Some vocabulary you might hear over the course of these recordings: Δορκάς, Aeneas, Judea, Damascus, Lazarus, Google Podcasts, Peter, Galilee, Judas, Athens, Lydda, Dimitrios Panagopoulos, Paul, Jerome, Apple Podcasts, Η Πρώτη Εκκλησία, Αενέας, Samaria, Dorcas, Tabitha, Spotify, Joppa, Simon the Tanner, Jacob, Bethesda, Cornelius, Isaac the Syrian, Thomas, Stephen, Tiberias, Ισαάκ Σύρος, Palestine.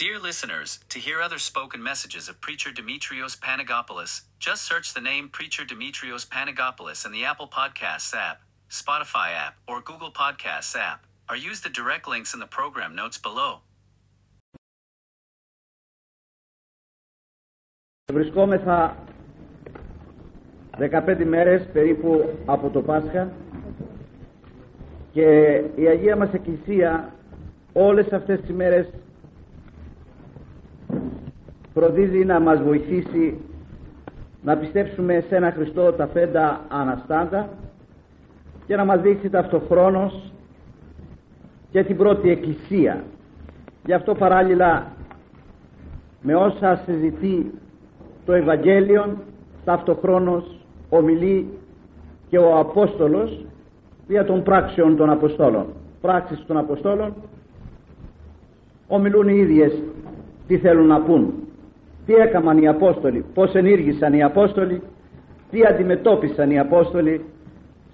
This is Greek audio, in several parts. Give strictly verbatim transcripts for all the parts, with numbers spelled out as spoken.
Dear listeners, to hear other spoken messages of Preacher Dimitrios Panagopoulos, just search the name Preacher Dimitrios Panagopoulos in the Apple Podcasts app, Spotify app, or Google Podcasts app, or use the direct links in the program notes below. Βρισκόμεθα δεκαπέντε μέρες περίπου από το Πάσχα και η Αγία μας Εκκλησία όλες αυτές τις μέρες φροντίζει να μας βοηθήσει να πιστέψουμε σε ένα Χριστό τα πέντα αναστάντα και να μας δείξει ταυτοχρόνως και την πρώτη Εκκλησία. Γι' αυτό παράλληλα με όσα συζητεί το Ευαγγέλιο ταυτοχρόνως ομιλεί και ο Απόστολος δια των πράξεων των Αποστόλων. Πράξεις των Αποστόλων ομιλούν οι ίδιες τι θέλουν να πούν, τι έκαναν οι Απόστολοι, πώς ενήργησαν οι Απόστολοι, τι αντιμετώπισαν οι Απόστολοι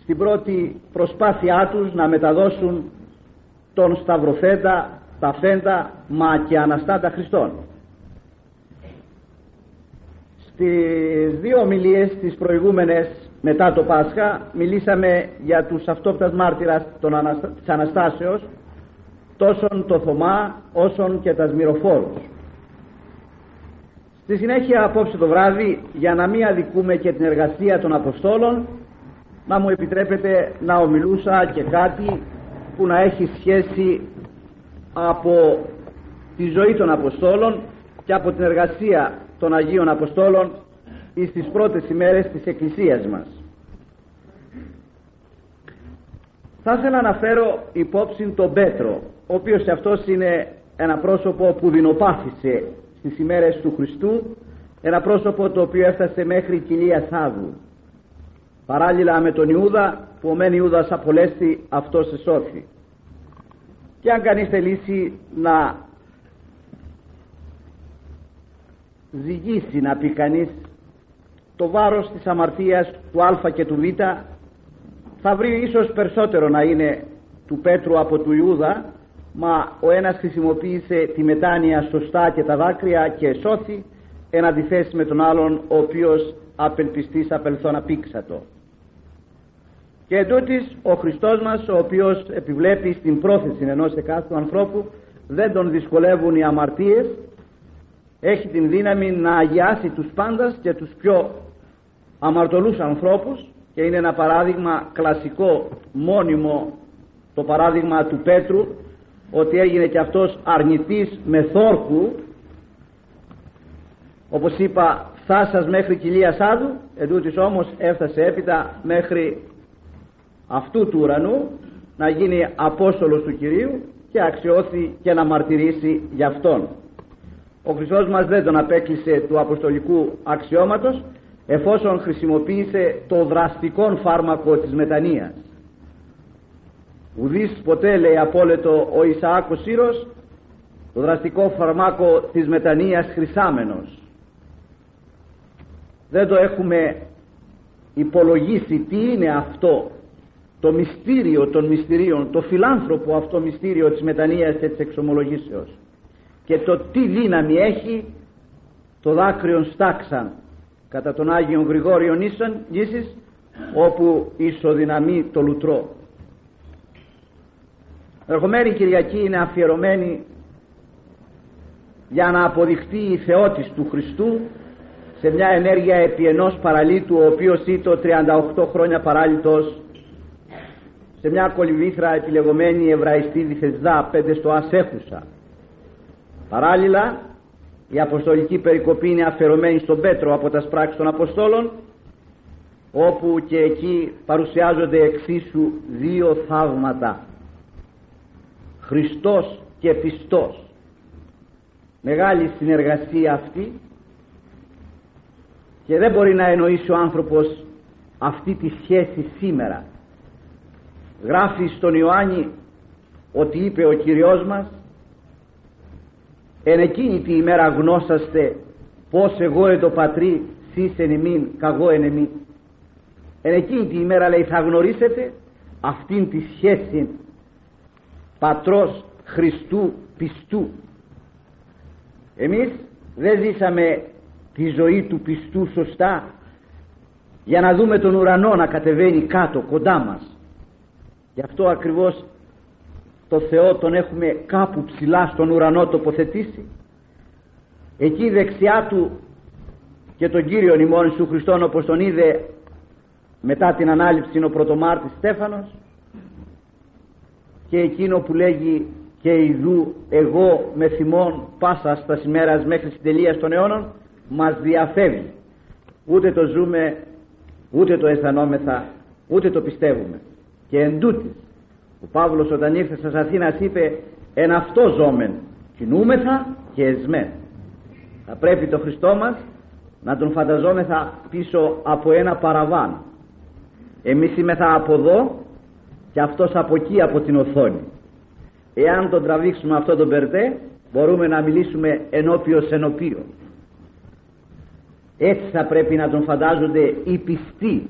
στην πρώτη προσπάθειά τους να μεταδώσουν τον σταυροθέντα, τα φέντα, μα και αναστάντα Χριστόν. Στις δύο ομιλίες τις προηγούμενες μετά το Πάσχα μιλήσαμε για τους αυτόπτας μάρτυρας της Αναστάσεως, τόσον το Θωμά όσον και τα σμυροφόρους. Στη συνέχεια απόψε το βράδυ, για να μην αδικούμε και την εργασία των Αποστόλων, να μου επιτρέπετε να ομιλούσα και κάτι που να έχει σχέση από τη ζωή των Αποστόλων και από την εργασία των Αγίων Αποστόλων εις τις πρώτες ημέρες της Εκκλησίας μας. Θα ήθελα να φέρω υπόψη τον Πέτρο, ο οποίος αυτός είναι ένα πρόσωπο που δεινοπάθησε στις ημέρες του Χριστού, ένα πρόσωπο το οποίο έφτασε μέχρι κοιλία θάβου. Παράλληλα με τον Ιούδα, που ο μεν Ιούδας απολέστη, αυτός εσώθη. Και αν κανείς θελήσει να ζυγίσει, να πει κανείς, το βάρος της αμαρτίας του Α και του Β, θα βρει ίσως περισσότερο να είναι του Πέτρου από του Ιούδα, μα ο ένας χρησιμοποίησε τη μετάνοια σωστά και τα δάκρυα και εσώθη, εν αντιθέσει με τον άλλον ο οποίος απελπιστής απελθόν απήξατο. Και εντούτοις ο Χριστός μας, ο οποίος επιβλέπει στην πρόθεση ενός εκάστου ανθρώπου, δεν τον δυσκολεύουν οι αμαρτίες, έχει την δύναμη να αγιάσει τους πάντας και τους πιο αμαρτωλούς ανθρώπους, και είναι ένα παράδειγμα κλασικό, μόνιμο, το παράδειγμα του Πέτρου, ότι έγινε και αυτός αρνητής με θόρκου, όπως είπα, θάσας μέχρι κοιλίας άδου, εντούτοις όμως έφτασε έπειτα μέχρι αυτού του ουρανού να γίνει Απόστολος του Κυρίου και αξιώθη και να μαρτυρήσει γι' αυτόν. Ο Χριστός μας δεν τον απέκλεισε του αποστολικού αξιώματος, εφόσον χρησιμοποίησε το δραστικό φάρμακο της μετανοίας. Ουδής ποτέ, λέει απόλυτο ο Ισαάκος Σύρος, το δραστικό φαρμάκο της μετανοίας χρυσάμενος. Δεν το έχουμε υπολογίσει τι είναι αυτό το μυστήριο των μυστηρίων, το φιλάνθρωπο αυτό μυστήριο της μετανοίας και της εξομολογήσεως, και το τι δύναμη έχει το δάκρυον στάξαν κατά τον Άγιον Γρηγόριο Νύσης, όπου ισοδυναμεί το λουτρό. Ερχομένη Κυριακή είναι αφιερωμένη για να αποδειχτεί η θεότης του Χριστού σε μια ενέργεια επί ενός παραλίτου, ο οποίος ήτο τριάντα οκτώ χρόνια παράλυτος σε μια κολυβήθρα επιλεγωμένη Εβραϊστή Βηθεσδά πέντε στο Ασέχουσα. Παράλληλα η αποστολική περικοπή είναι αφιερωμένη στον Πέτρο από τα πράξεις των Αποστόλων, όπου και εκεί παρουσιάζονται εξίσου δύο θαύματα, Χριστός και πιστός. Μεγάλη συνεργασία αυτή, και δεν μπορεί να εννοήσει ο άνθρωπος αυτή τη σχέση σήμερα. Γράφει στον Ιωάννη ότι είπε ο Κυριός μας, εν εκείνη τη ημέρα γνώσαστε πως εγώ εν το πατρί σεις εν ημίν καγώ εν εμί. Εν εκείνη τη ημέρα, λέει, θα γνωρίσετε αυτήν τη σχέση πατρός Χριστού πιστού. Εμείς δεν ζήσαμε τη ζωή του πιστού σωστά για να δούμε τον ουρανό να κατεβαίνει κάτω κοντά μας. Γι' αυτό ακριβώς το Θεό τον έχουμε κάπου ψηλά στον ουρανό τοποθετήσει, εκεί δεξιά του, και τον Κύριον ημών Ιησού Χριστόν όπως τον είδε μετά την Ανάληψη ο πρωτομάρτης Στέφανος, και εκείνο που λέγει «Και ειδού εγώ με θυμών πάσας τας ημέρας μέχρι συντελείας των αιώνων» μας διαφεύγει. Ούτε το ζούμε, ούτε το αισθανόμεθα, ούτε το πιστεύουμε. Και εν τούτης, ο Παύλος όταν ήρθε στις Αθήνας είπε «Εν αυτό ζώμεν, κινούμεθα και εσμεν». Θα πρέπει το Χριστό μας να τον φανταζόμεθα πίσω από ένα παραβάν. Εμείς είμεθα από εδώ και αυτός από εκεί, από την οθόνη. Εάν τον τραβήξουμε αυτό τον περτέ, μπορούμε να μιλήσουμε ενώπιος ενωπίον. Έτσι θα πρέπει να τον φαντάζονται οι πιστοί.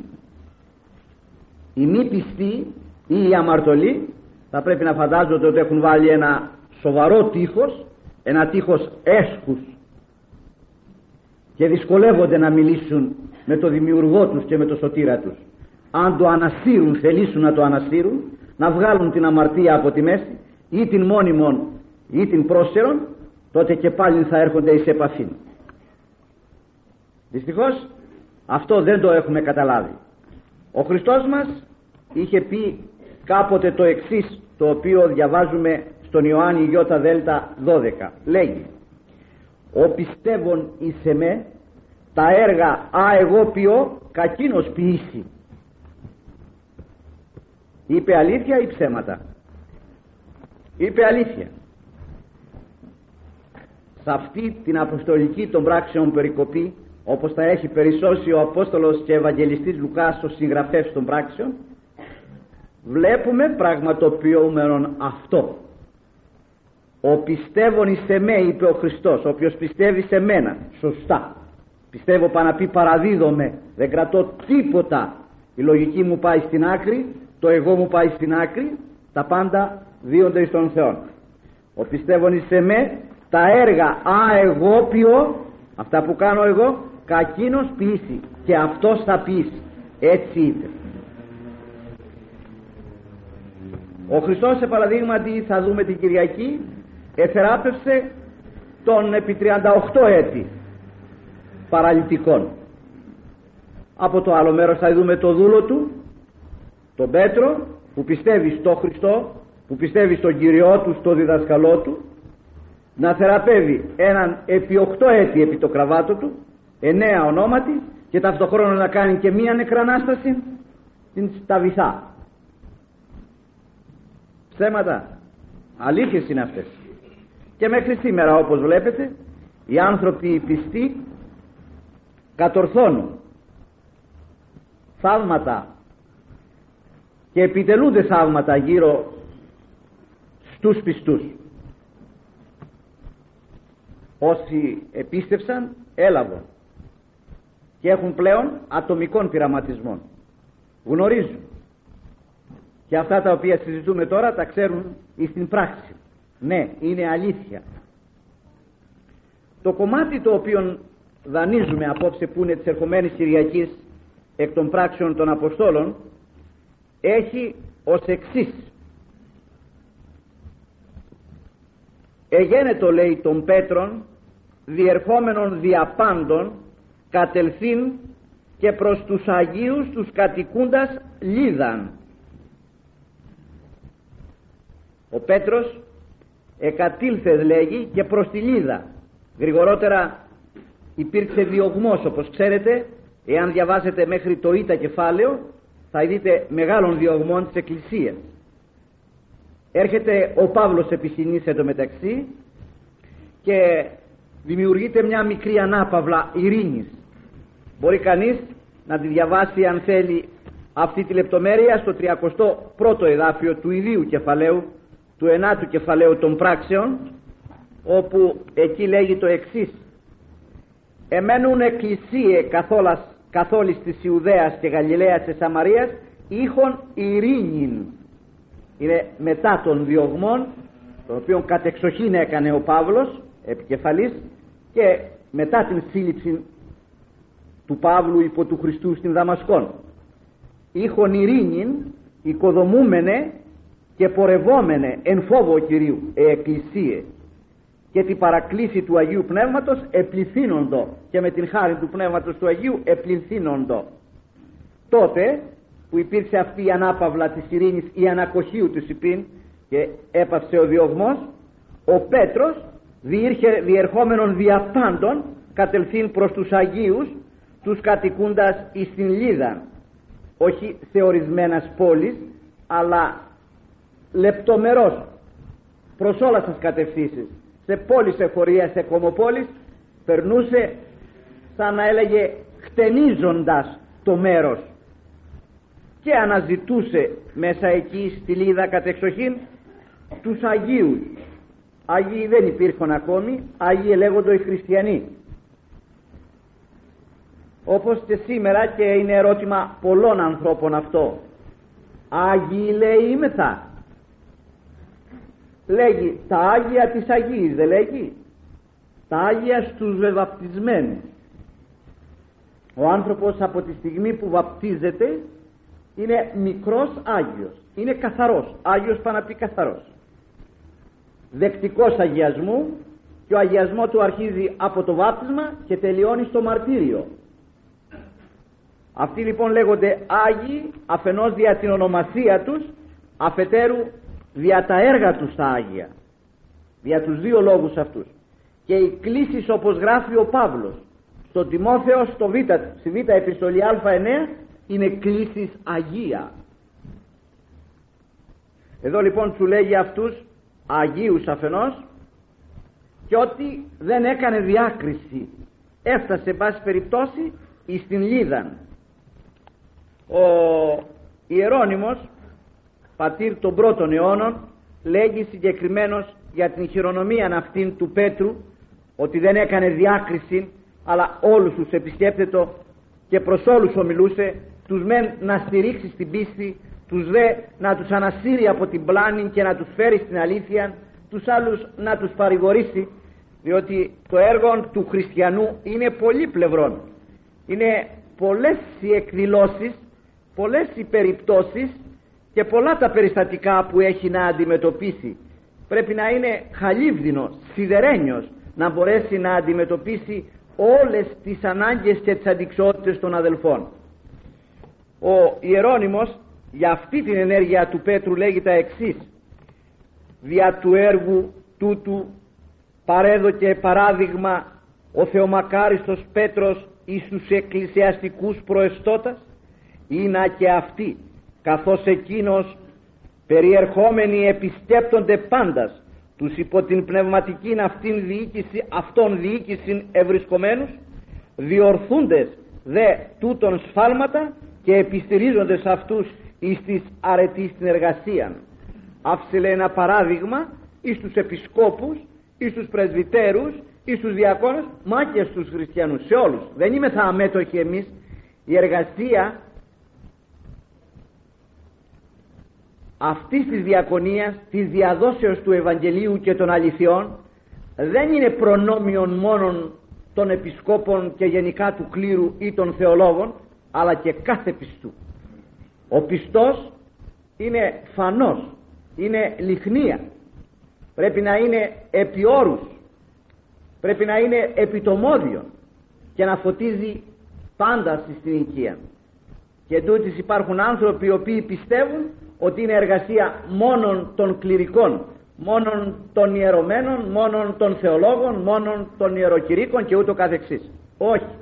Οι μη πιστοί ή οι αμαρτωλοί θα πρέπει να φαντάζονται ότι έχουν βάλει ένα σοβαρό τείχος, ένα τείχος έσχους, και δυσκολεύονται να μιλήσουν με το δημιουργό τους και με το σωτήρα τους. Αν το ανασύρουν, θελήσουν να το ανασύρουν, να βγάλουν την αμαρτία από τη μέση, ή την μόνιμον ή την πρόσερον, τότε και πάλι θα έρχονται εις επαφή. Δυστυχώς αυτό δεν το έχουμε καταλάβει. Ο Χριστός μας είχε πει κάποτε το εξής, το οποίο διαβάζουμε στον Ιωάννη Ιώτα Δέλτα δώδεκα. Λέγει «Ο πιστεύων εις εμέ, τα έργα α εγώ ποιώ, κακίνος ποιήσει». Είπε αλήθεια ή ψέματα? Είπε αλήθεια. Σε αυτή την αποστολική των πράξεων περικοπή, όπως τα έχει περισσώσει ο Απόστολος και Ευαγγελιστής Λουκάς, ο συγγραφέας των πράξεων, βλέπουμε πραγματοποιούμενον αυτό. Ο πιστεύων εις εμέ, είπε ο Χριστός, όποιος πιστεύει σε μένα, σωστά. Πιστεύω πάνω να πει παραδίδομαι, δεν κρατώ τίποτα. Η λογική μου πάει στην άκρη, το εγώ μου πάει στην άκρη, τα πάντα δίονται εις τον Θεόν. Ο πιστεύων εις εμέ, τα έργα α εγώ ποιώ, αυτά που κάνω εγώ, κακίνος ποιήσει, και αυτός θα ποιήσει. Έτσι είπε. Ο Χριστός, σε παραδείγματι, θα δούμε την Κυριακή, εθεράπευσε τον επί τριάντα οκτώ έτη παραλυτικών. Από το άλλο μέρος θα δούμε το δούλο του, τον Πέτρο, που πιστεύει στο Χριστό, που πιστεύει στον Κυριό του, στο διδασκαλό του, να θεραπεύει έναν επί οκτώ έτη επί το κραβάτο του, εννέα ονόματι, και ταυτόχρονα να κάνει και μία νεκρανάσταση, την Ταβιθά. Ψέματα, αλήθειες είναι αυτές. Και μέχρι σήμερα, όπως βλέπετε, οι άνθρωποι οι πιστοί κατορθώνουν θαύματα και επιτελούνται θαύματα γύρω στους πιστούς. Όσοι επίστευσαν έλαβαν και έχουν πλέον ατομικών πειραματισμών. Γνωρίζουν, και αυτά τα οποία συζητούμε τώρα τα ξέρουν στην πράξη. Ναι, είναι αλήθεια. Το κομμάτι το οποίο δανείζουμε απόψε, που είναι της ερχομένης Κυριακής, εκ των πράξεων των Αποστόλων, έχει ως εξής. «Εγένετο, λέει, των Πέτρων, διερχόμενων διαπάντων, κατελθήν και προς τους Αγίους τους κατοικούντας Λίδαν». Ο Πέτρος εκατήλθε, λέγει, και προς τη Λίδα. Γρηγορότερα υπήρξε διωγμός, όπως ξέρετε. Εάν διαβάσετε μέχρι το Ήτα κεφάλαιο, θα δείτε μεγάλων διωγμών της Εκκλησίας. Έρχεται ο Παύλος επισυνής εντωμεταξύ και δημιουργείται μια μικρή ανάπαυλα ειρήνης. Μπορεί κανείς να τη διαβάσει, αν θέλει, αυτή τη λεπτομέρεια στο τριακοστό πρώτο εδάφιο του ιδίου κεφαλαίου, του ενάτου κεφαλαίου των πράξεων, όπου εκεί λέγει το εξής: «Εμένουν εκκλησίε καθόλης της Ιουδαίας και Γαλιλαίας και Σαμαρίας ήχον ειρήνην». Είναι μετά των διωγμών, τον οποίο κατεξοχήν έκανε ο Παύλος επικεφαλής, και μετά την σύλληψη του Παύλου υπό του Χριστού στην Δαμασκόν. Ήχον ειρήνην οικοδομούμενε και πορευόμενε εν φόβο Κυρίου εκκλησίε, και την παρακλήση του Αγίου Πνεύματος επληθύνοντο, και με την χάρη του Πνεύματος του Αγίου επληθύνοντο. Τότε που υπήρξε αυτή η ανάπαυλα της ειρήνης, η ανακοχίου του Σιπίν, και έπαυσε ο διωγμός, ο Πέτρος διήρχε, διερχόμενον διαπάντων κατελθήν προς τους Αγίους, τους κατοικούντας εις την Λίδα, όχι θεωρισμένας πόλης, αλλά λεπτομερός προς όλα σας κατευθύνσεις, σε πόλεις, σε χωρία, σε κομοπόλεις, περνούσε σαν να έλεγε χτενίζοντας το μέρος, και αναζητούσε μέσα εκεί στη Λίδα κατεξοχήν τους Αγίους. Άγιοι δεν υπήρχαν ακόμη, Άγιοι λέγονται οι χριστιανοί, όπως και σήμερα, και είναι ερώτημα πολλών ανθρώπων αυτό. Άγιοι λέει είμεθα, λέγει τα Άγια της Αγίας, δεν λέγει τα Άγια στους βαπτισμένους. Ο άνθρωπος από τη στιγμή που βαπτίζεται είναι μικρός Άγιος, είναι καθαρός. Άγιος πάει να πει καθαρός, δεκτικός αγιασμού, και ο αγιασμό του αρχίζει από το βάπτισμα και τελειώνει στο μαρτύριο. Αυτοί λοιπόν λέγονται Άγιοι αφενός δια την ονομασία τους, αφετέρου δια τα έργα τους τα Άγια, δια τους δύο λόγους αυτούς. Και οι κλήσεις, όπως γράφει ο Παύλος στον Τιμόθεο στο β, στη Β' Επιστολή Α εννέα, είναι κλήσεις Αγία. Εδώ λοιπόν του λέγει αυτούς Αγίους αφενός, και ότι δεν έκανε διάκριση, έφτασε πάση περιπτώσει εις την Λίδαν. Ο Ιερώνυμος, πατήρ των πρώτων αιώνων, λέγει συγκεκριμένος για την χειρονομία αυτήν του Πέτρου, ότι δεν έκανε διάκριση, αλλά όλους τους επισκέπτετο και προς όλους ομιλούσε, τους μεν να στηρίξει στην πίστη, τους δε να τους ανασύρει από την πλάνη και να τους φέρει στην αλήθεια, τους άλλους να τους παρηγορήσει, διότι το έργο του χριστιανού είναι πολύπλευρον. Είναι πολλές οι εκδηλώσεις, πολλές οι περιπτώσεις και πολλά τα περιστατικά που έχει να αντιμετωπίσει. Πρέπει να είναι χαλίβδινος, σιδερένιος, να μπορέσει να αντιμετωπίσει όλες τις ανάγκες και τις αντικσότητες των αδελφών. Ο Ιερώνυμος για αυτή την ενέργεια του Πέτρου λέγει τα εξής: δια του έργου τούτου παρέδωκε παράδειγμα ο Θεομακάριστος Πέτρος εις τους εκκλησιαστικούς προεστώτας, είναι και αυτοί, καθώς εκείνος περιερχόμενοι επισκέπτονται πάντας τους υπό την πνευματικήν αυτήν διοίκηση, αυτών διοίκησιν ευρισκομένους, διορθούντες δε τούτων σφάλματα και επιστηρίζοντες αυτούς εις της αρετής την εργασίαν. Άφησε λέει ένα παράδειγμα εις τους επισκόπους, εις τους πρεσβυτέρους, εις τους διακόνους, μα και στους χριστιανούς, σε όλους. Δεν είμαι θα αμέτωχοι εμείς. Η εργασία αυτής της διακονίας, της διαδόσεως του Ευαγγελίου και των αληθιών, δεν είναι προνόμιον μόνον των επισκόπων και γενικά του κλήρου ή των θεολόγων, αλλά και κάθε πιστού. Ο πιστός είναι φανός, είναι λιχνία, πρέπει να είναι επί όρους, πρέπει να είναι επιτομόδιον και να φωτίζει πάντα στην οικία. Και τούτης υπάρχουν άνθρωποι οι οποίοι πιστεύουν ότι είναι εργασία μόνον των κληρικών, μόνον των ιερωμένων, μόνον των θεολόγων, μόνον των ιεροκηρύκων και ούτω καθεξής. Όχι,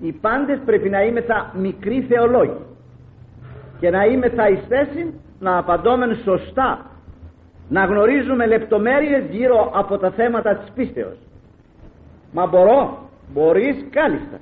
οι πάντες πρέπει να είμαι τα μικροί θεολόγοι και να είμαι τα εις θέση να απαντώμεν σωστά, να γνωρίζουμε λεπτομέρειες γύρω από τα θέματα της πίστεως. Μα μπορώ, μπορείς κάλλιστα,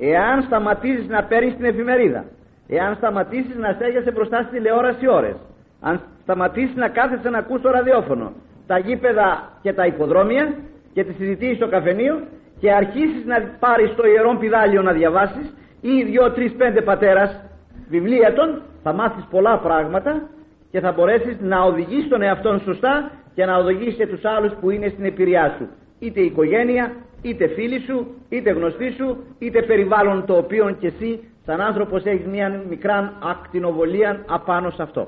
εάν σταματήσεις να παίρνεις την εφημερίδα, εάν σταματήσεις να στέγεσαι μπροστά στη τηλεόραση ώρες, αν σταματήσεις να κάθεσαι να ακούς το ραδιόφωνο, τα γήπεδα και τα υποδρόμια και τις συζητήσεις στο καφενείο, και αρχίσεις να πάρεις το ιερό πηδάλιο να διαβάσεις ή δυο, τρεις, πέντε πατέρας βιβλία των, θα μάθεις πολλά πράγματα και θα μπορέσεις να οδηγείς τον εαυτόν σωστά και να οδηγείς και τους άλλους που είναι στην επηρεά σου. είτε η οικογένεια, είτε φίλοι σου, είτε γνωστοί σου, είτε περιβάλλον το οποίο και εσύ σαν άνθρωπος έχεις μια μικρά ακτινοβολία απάνω σε αυτό.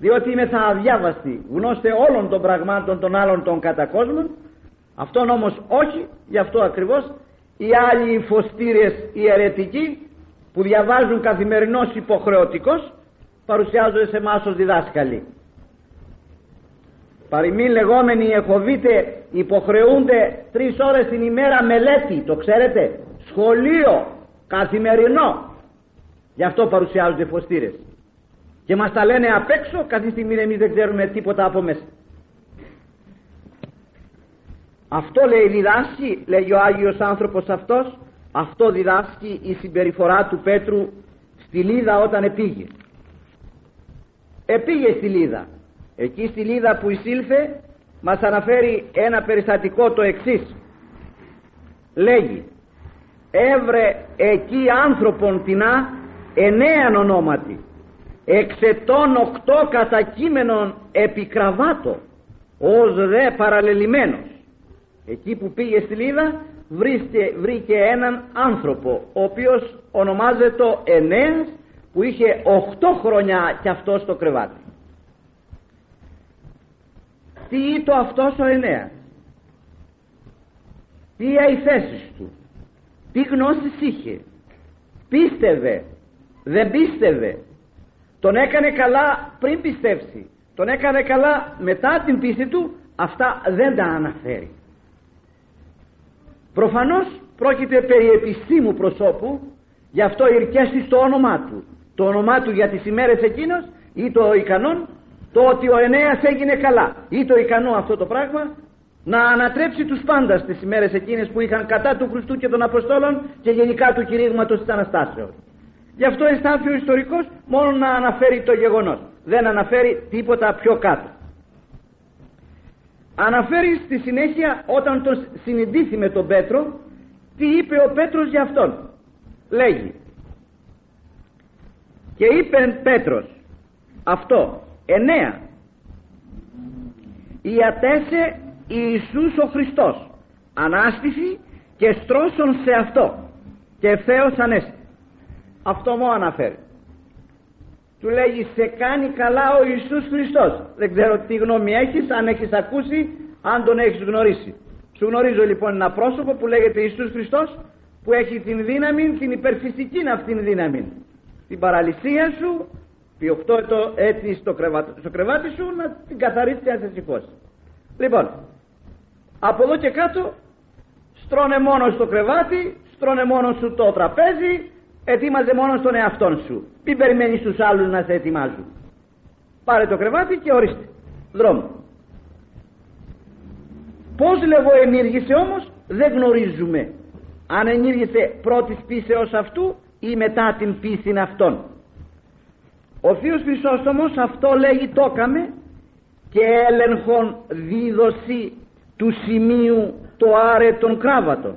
Διότι είμαι θα αδιάβαστη, γνώστε όλων των πραγμάτων των άλλων των κατακόσμων, αυτόν όμως όχι, γι' αυτό ακριβώς οι άλλοι φωστήρες οι αιρετικοί που διαβάζουν καθημερινώς υποχρεωτικός παρουσιάζονται σε εμάς ως διδάσκαλοι. Παροιμήν λεγόμενοι εχοβείτε υποχρεούνται τρεις ώρες την ημέρα μελέτη, το ξέρετε, σχολείο, καθημερινό. Γι' αυτό παρουσιάζονται φωστήρες. Και μας τα λένε απ' έξω, κάθε στιγμή εμείς δεν ξέρουμε τίποτα από μέσα. Αυτό λέει διδάσκει, λέει ο Άγιος άνθρωπος αυτός, αυτό διδάσκει η συμπεριφορά του Πέτρου στη Λίδα όταν επήγε. Επήγε στη Λίδα. Εκεί στη Λίδα που εισήλθε μας αναφέρει ένα περιστατικό το εξής. Λέγει, έβρε εκεί άνθρωπον πεινά εννέαν ονόματι, εξετών οκτώ κατακείμενον επικραβάτο, ως δε παραλελειμμένος. Εκεί που πήγε στη Λίδα βρήκε, βρήκε έναν άνθρωπο ο οποίος ονομάζεται Αενέας, που είχε οκτώ χρόνια κι αυτό στο κρεβάτι. Τι είτο αυτός ο Αενέας, τι οι θέσεις του, τι γνώσεις είχε, πίστευε, δεν πίστευε, τον έκανε καλά πριν πιστέψει, τον έκανε καλά μετά την πίστη του, αυτά δεν τα αναφέρει. Προφανώς πρόκειται περί επιστήμου προσώπου, γι' αυτό ηρκέστη στο όνομά του. Το όνομά του για τις ημέρες εκείνος ή το ικανόν, το ότι ο Αενέας έγινε καλά, ή το ικανό αυτό το πράγμα να ανατρέψει τους πάντας στις ημέρες εκείνες που είχαν κατά του Χριστού και των Αποστόλων και γενικά του κηρύγματος της Αναστάσεως. Γι' αυτό αισθάνθη ο ιστορικός μόνο να αναφέρει το γεγονός, δεν αναφέρει τίποτα πιο κάτω. Αναφέρει στη συνέχεια όταν τον συναντήθη με τον Πέτρο τι είπε ο Πέτρος για αυτόν. Λέγει, και είπε Πέτρος αυτό, εννέα, ιατέσε Ιησούς ο Χριστός ανάστηθη και στρώσον σε αυτό και ευθέως ανέστη. Αυτό μόνο αναφέρει. Του λέγει, σε κάνει καλά ο Ιησούς Χριστός. Δεν ξέρω τι γνώμη έχεις, αν έχεις ακούσει, αν τον έχεις γνωρίσει. Σου γνωρίζω λοιπόν ένα πρόσωπο που λέγεται Ιησούς Χριστός, που έχει την δύναμη, την υπερφυσική αυτήν δύναμη, την παραλυσία σου, τη οκτώ έτη στο κρεβάτι, στο κρεβάτι σου, να την καθαρίσει και να σε σηκώσει. Λοιπόν, από εδώ και κάτω στρώνε μόνο στο κρεβάτι, στρώνε μόνο σου το τραπέζι, ετοίμαζε μόνο τον εαυτόν σου, μην περιμένεις τους άλλους να σε ετοιμάζουν, πάρε το κρεβάτι και ορίστε δρόμο. Πώς λέγω ενήργησε όμως δεν γνωρίζουμε, αν ενήργησε πρώτης πίσεως αυτού ή μετά την πίστη αυτών. Ο Θείος Χρυσόστομος αυτό λέγει το έκαμε και έλεγχον δίδωση του σημείου το άρετον κράβατον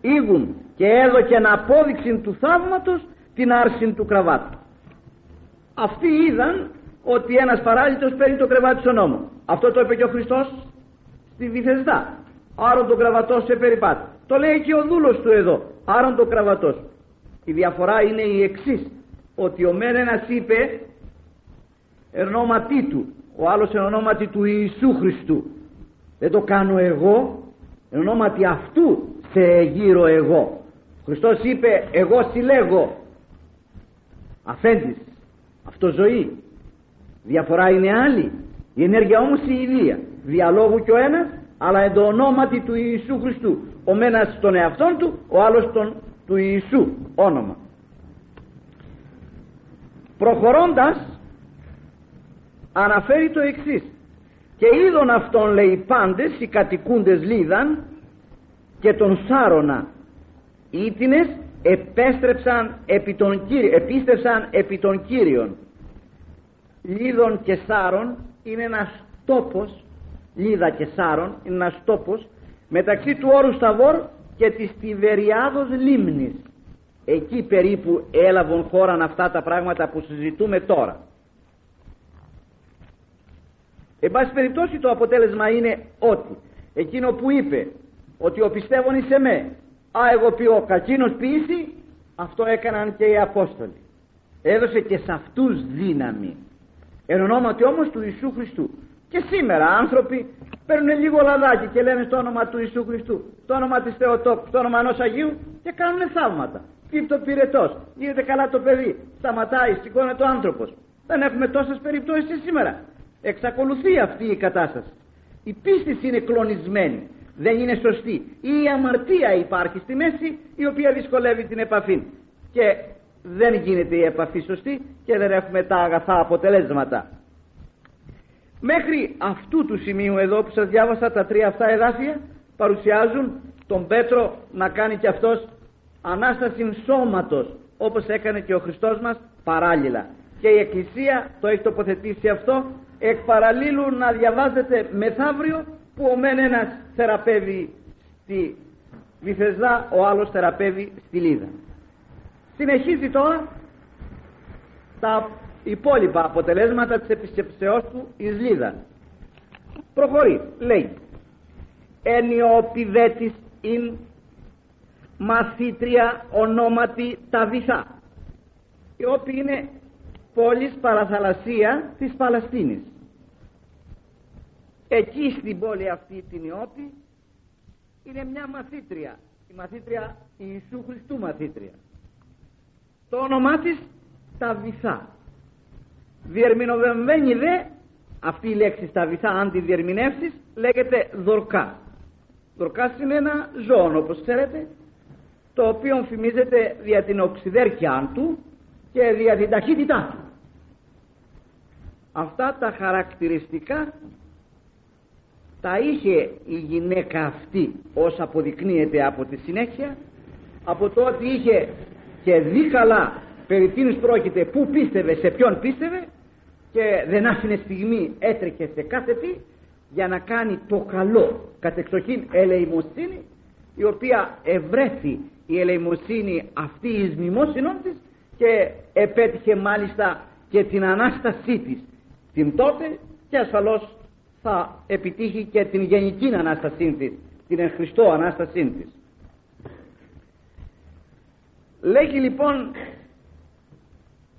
ήγουν και έδωκεν απόδειξη του θαύματος την άρση του κραβάτου. Αυτοί είδαν ότι ένας παράλυτος παίρνει το κρεβάτι στον νόμο. Αυτό το είπε και ο Χριστός στη Βηθεσδά. Άρον τον κραβατό σε περιπάτη. Το λέει και ο δούλος του εδώ. Άρον τον κραβατό. Η διαφορά είναι η εξής. Ότι ο μεν ένας είπε εν ονόματι του, ο άλλος εν ονόματι του Ιησού Χριστού. Δεν το κάνω εγώ, εν ονόματι αυτού σε εγείρω εγώ. Χριστός είπε εγώ συλλέγω αφέντης, αυτοζωή. Διαφορά είναι άλλη, η ενέργεια όμως η ίδια, διαλόγου κι ο ένας, αλλά εν το ονόματι του Ιησού Χριστού, ο ένας τον εαυτόν του, ο άλλος τον του Ιησού όνομα. Προχωρώντας αναφέρει το εξής, και είδον αυτόν λέει πάντες οι κατοικούντες Λίδαν και τον Σάρωνα, ήτινες επέστρεψαν επί τον Κύρι, επίστευσαν επί των Κύριων. Λίδων και Σάρων είναι ένας τόπος, Λίδα και Σάρων είναι ένας τόπος μεταξύ του όρου Σταυρ και της Τιβεριάδος λίμνης. Εκεί περίπου έλαβαν χώραν αυτά τα πράγματα που συζητούμε τώρα. Εν πάση περιπτώσει το αποτέλεσμα είναι ότι εκείνο που είπε ότι ο πιστεύων είσαι με, α εγώ ποιώ, κακίνος ποιήσει, αυτό έκαναν και οι Απόστολοι. Έδωσε και σε αυτούς δύναμη. Εν ονόματι όμως του Ιησού Χριστού. Και σήμερα άνθρωποι παίρνουν λίγο λαδάκι και λένε στο όνομα του Ιησού Χριστού, στο όνομα της Θεοτόκου, στο όνομα ενός Αγίου και κάνουν θαύματα. Φύγει το πυρετός, γίνεται καλά το παιδί, σταματάει, σηκώνεται ο άνθρωπος. Δεν έχουμε τόσες περιπτώσεις και σήμερα. Εξακολουθεί αυτή η κατάσταση. Η πίστη είναι κλονισμένη, δεν είναι σωστή. Ή η αμαρτία υπάρχει στη μέση, η οποία δυσκολεύει την επαφή. Και δεν γίνεται η επαφή σωστή και δεν έχουμε τα αγαθά αποτελέσματα. Μέχρι αυτού του σημείου εδώ που σας διάβασα, τα τρία αυτά εδάφια παρουσιάζουν τον Πέτρο να κάνει και αυτός ανάσταση σώματος, όπως έκανε και ο Χριστός μας παράλληλα. Και η Εκκλησία το έχει τοποθετήσει αυτό, εκ παραλλήλου να διαβάζεται μεθαύριο, που ο μεν ένας θεραπεύει στη Βηθεσδά, ο άλλος θεραπεύει στη Λίδα. Συνεχίζει τώρα τα υπόλοιπα αποτελέσματα της επισκεψεώς του εις Λίδα. Προχωρεί, λέει «Ενιοπηδέτης ειν μαθήτρια ονόματι Ταβιθά», η οποία είναι πόλης παραθαλασσία της Παλαιστίνης. Εκεί στην πόλη αυτή την Ιώπη είναι μια μαθήτρια, η μαθήτρια η Ιησού Χριστού μαθήτρια. Το όνομά της Ταβιθά. Διερμηνοβευμένη δε αυτή η λέξη Ταβιθά, αν τη διερμηνεύσεις, λέγεται Δορκά. Δορκάς είναι ένα ζώο, όπως ξέρετε, το οποίο φημίζεται δια την οξυδέρκειά του και δια την ταχύτητά του. Αυτά τα χαρακτηριστικά τα είχε η γυναίκα αυτή, ως αποδεικνύεται από τη συνέχεια, από το ότι είχε και δει καλά περί τίνος πρόκειται, πού πίστευε, σε ποιον πίστευε, και δεν άφηνε στιγμή, έτρεχε σε κάθε τι για να κάνει το καλό, κατεξοχήν ελεημοσύνη, η οποία ευρέθη η ελεημοσύνη αυτή εις μνημόσυνόν της και επέτυχε μάλιστα και την Ανάστασή της την τότε, και ασφαλώς θα επιτύχει και την γενική Ανάστασή της, την εν Χριστώ Ανάστασή της. Λέγει λοιπόν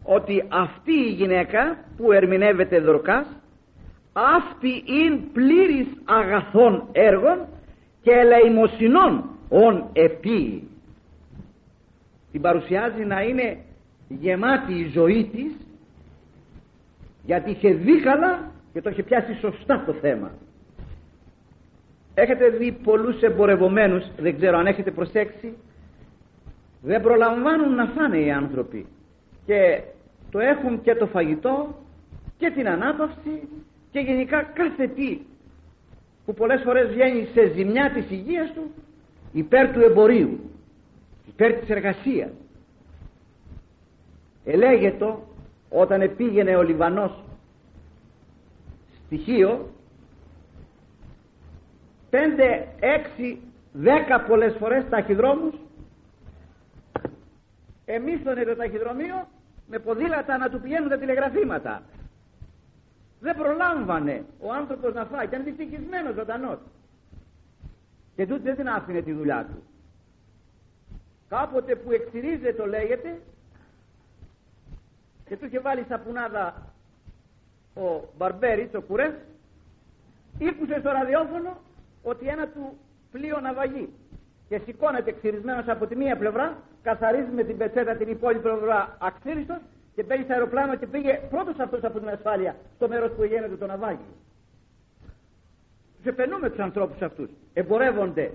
ότι αυτή η γυναίκα που ερμηνεύεται Δορκάς, αυτή είναι πλήρης αγαθών έργων και ελεημοσυνών ον επί. Την παρουσιάζει να είναι γεμάτη η ζωή της, γιατί είχε δει καλά και το είχε πιάσει σωστά το θέμα. Έχετε δει πολλούς εμπορευομένους, δεν ξέρω αν έχετε προσέξει, δεν προλαμβάνουν να φάνε οι άνθρωποι και το έχουν και το φαγητό και την ανάπαυση και γενικά κάθε τι που πολλές φορές βγαίνει σε ζημιά της υγείας του υπέρ του εμπορίου, υπέρ της εργασίας. Ελέγετο όταν πήγαινε ο Λιβανός στοιχείο πέντε, έξι, δέκα πολλές φορές ταχυδρόμους, εμίσθωνε το ταχυδρομείο με ποδήλατα να του πηγαίνουν τα τηλεγραφήματα. Δεν προλάμβανε ο άνθρωπος να φάει, ήταν δυστυχισμένος ζωντανός. Και τούτη δεν την άφηνε τη δουλειά του. Κάποτε που εκτηρίζεται το λέγεται, και του είχε βάλει σαπουνάδα ο Μπαρμπέρης, ο κουρές, ήκουσε στο ραδιόφωνο ότι ένα του πλοίο ναυαγεί και σηκώνεται ξυρισμένος από τη μία πλευρά, καθαρίζει με την πετσέτα την υπόλοιπη πλευρά αξύριστος και μπαίνει στο αεροπλάνο και πήγε πρώτος αυτός από την ασφάλεια στο μέρος που γίνεται το ναυάγιο. Τους επενούμε τους ανθρώπους αυτούς, εμπορεύονται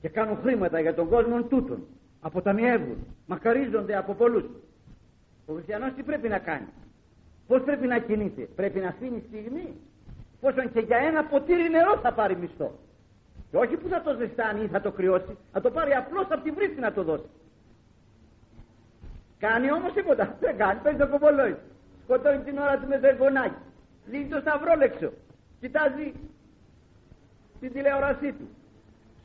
και κάνουν χρήματα για τον κόσμο τούτων, αποταμιεύουν, μακαρίζονται από πολλούς. Ο χριστιανός τι πρέπει να κάνει, πώς πρέπει να κινείται, πρέπει να αφήνει στιγμή, πόσον και για ένα ποτήρι νερό θα πάρει μισθό. Και όχι που θα το ζεστάνει ή θα το κρυώσει, θα το πάρει απλώς από τη βρύση να το δώσει. Κάνει όμως τίποτα, δεν κάνει, παίζει το κοβολόι, σκοτώνει την ώρα του με το εγγονάκι, λύνει το σταυρόλεξο, κοιτάζει την τηλεόρασή του,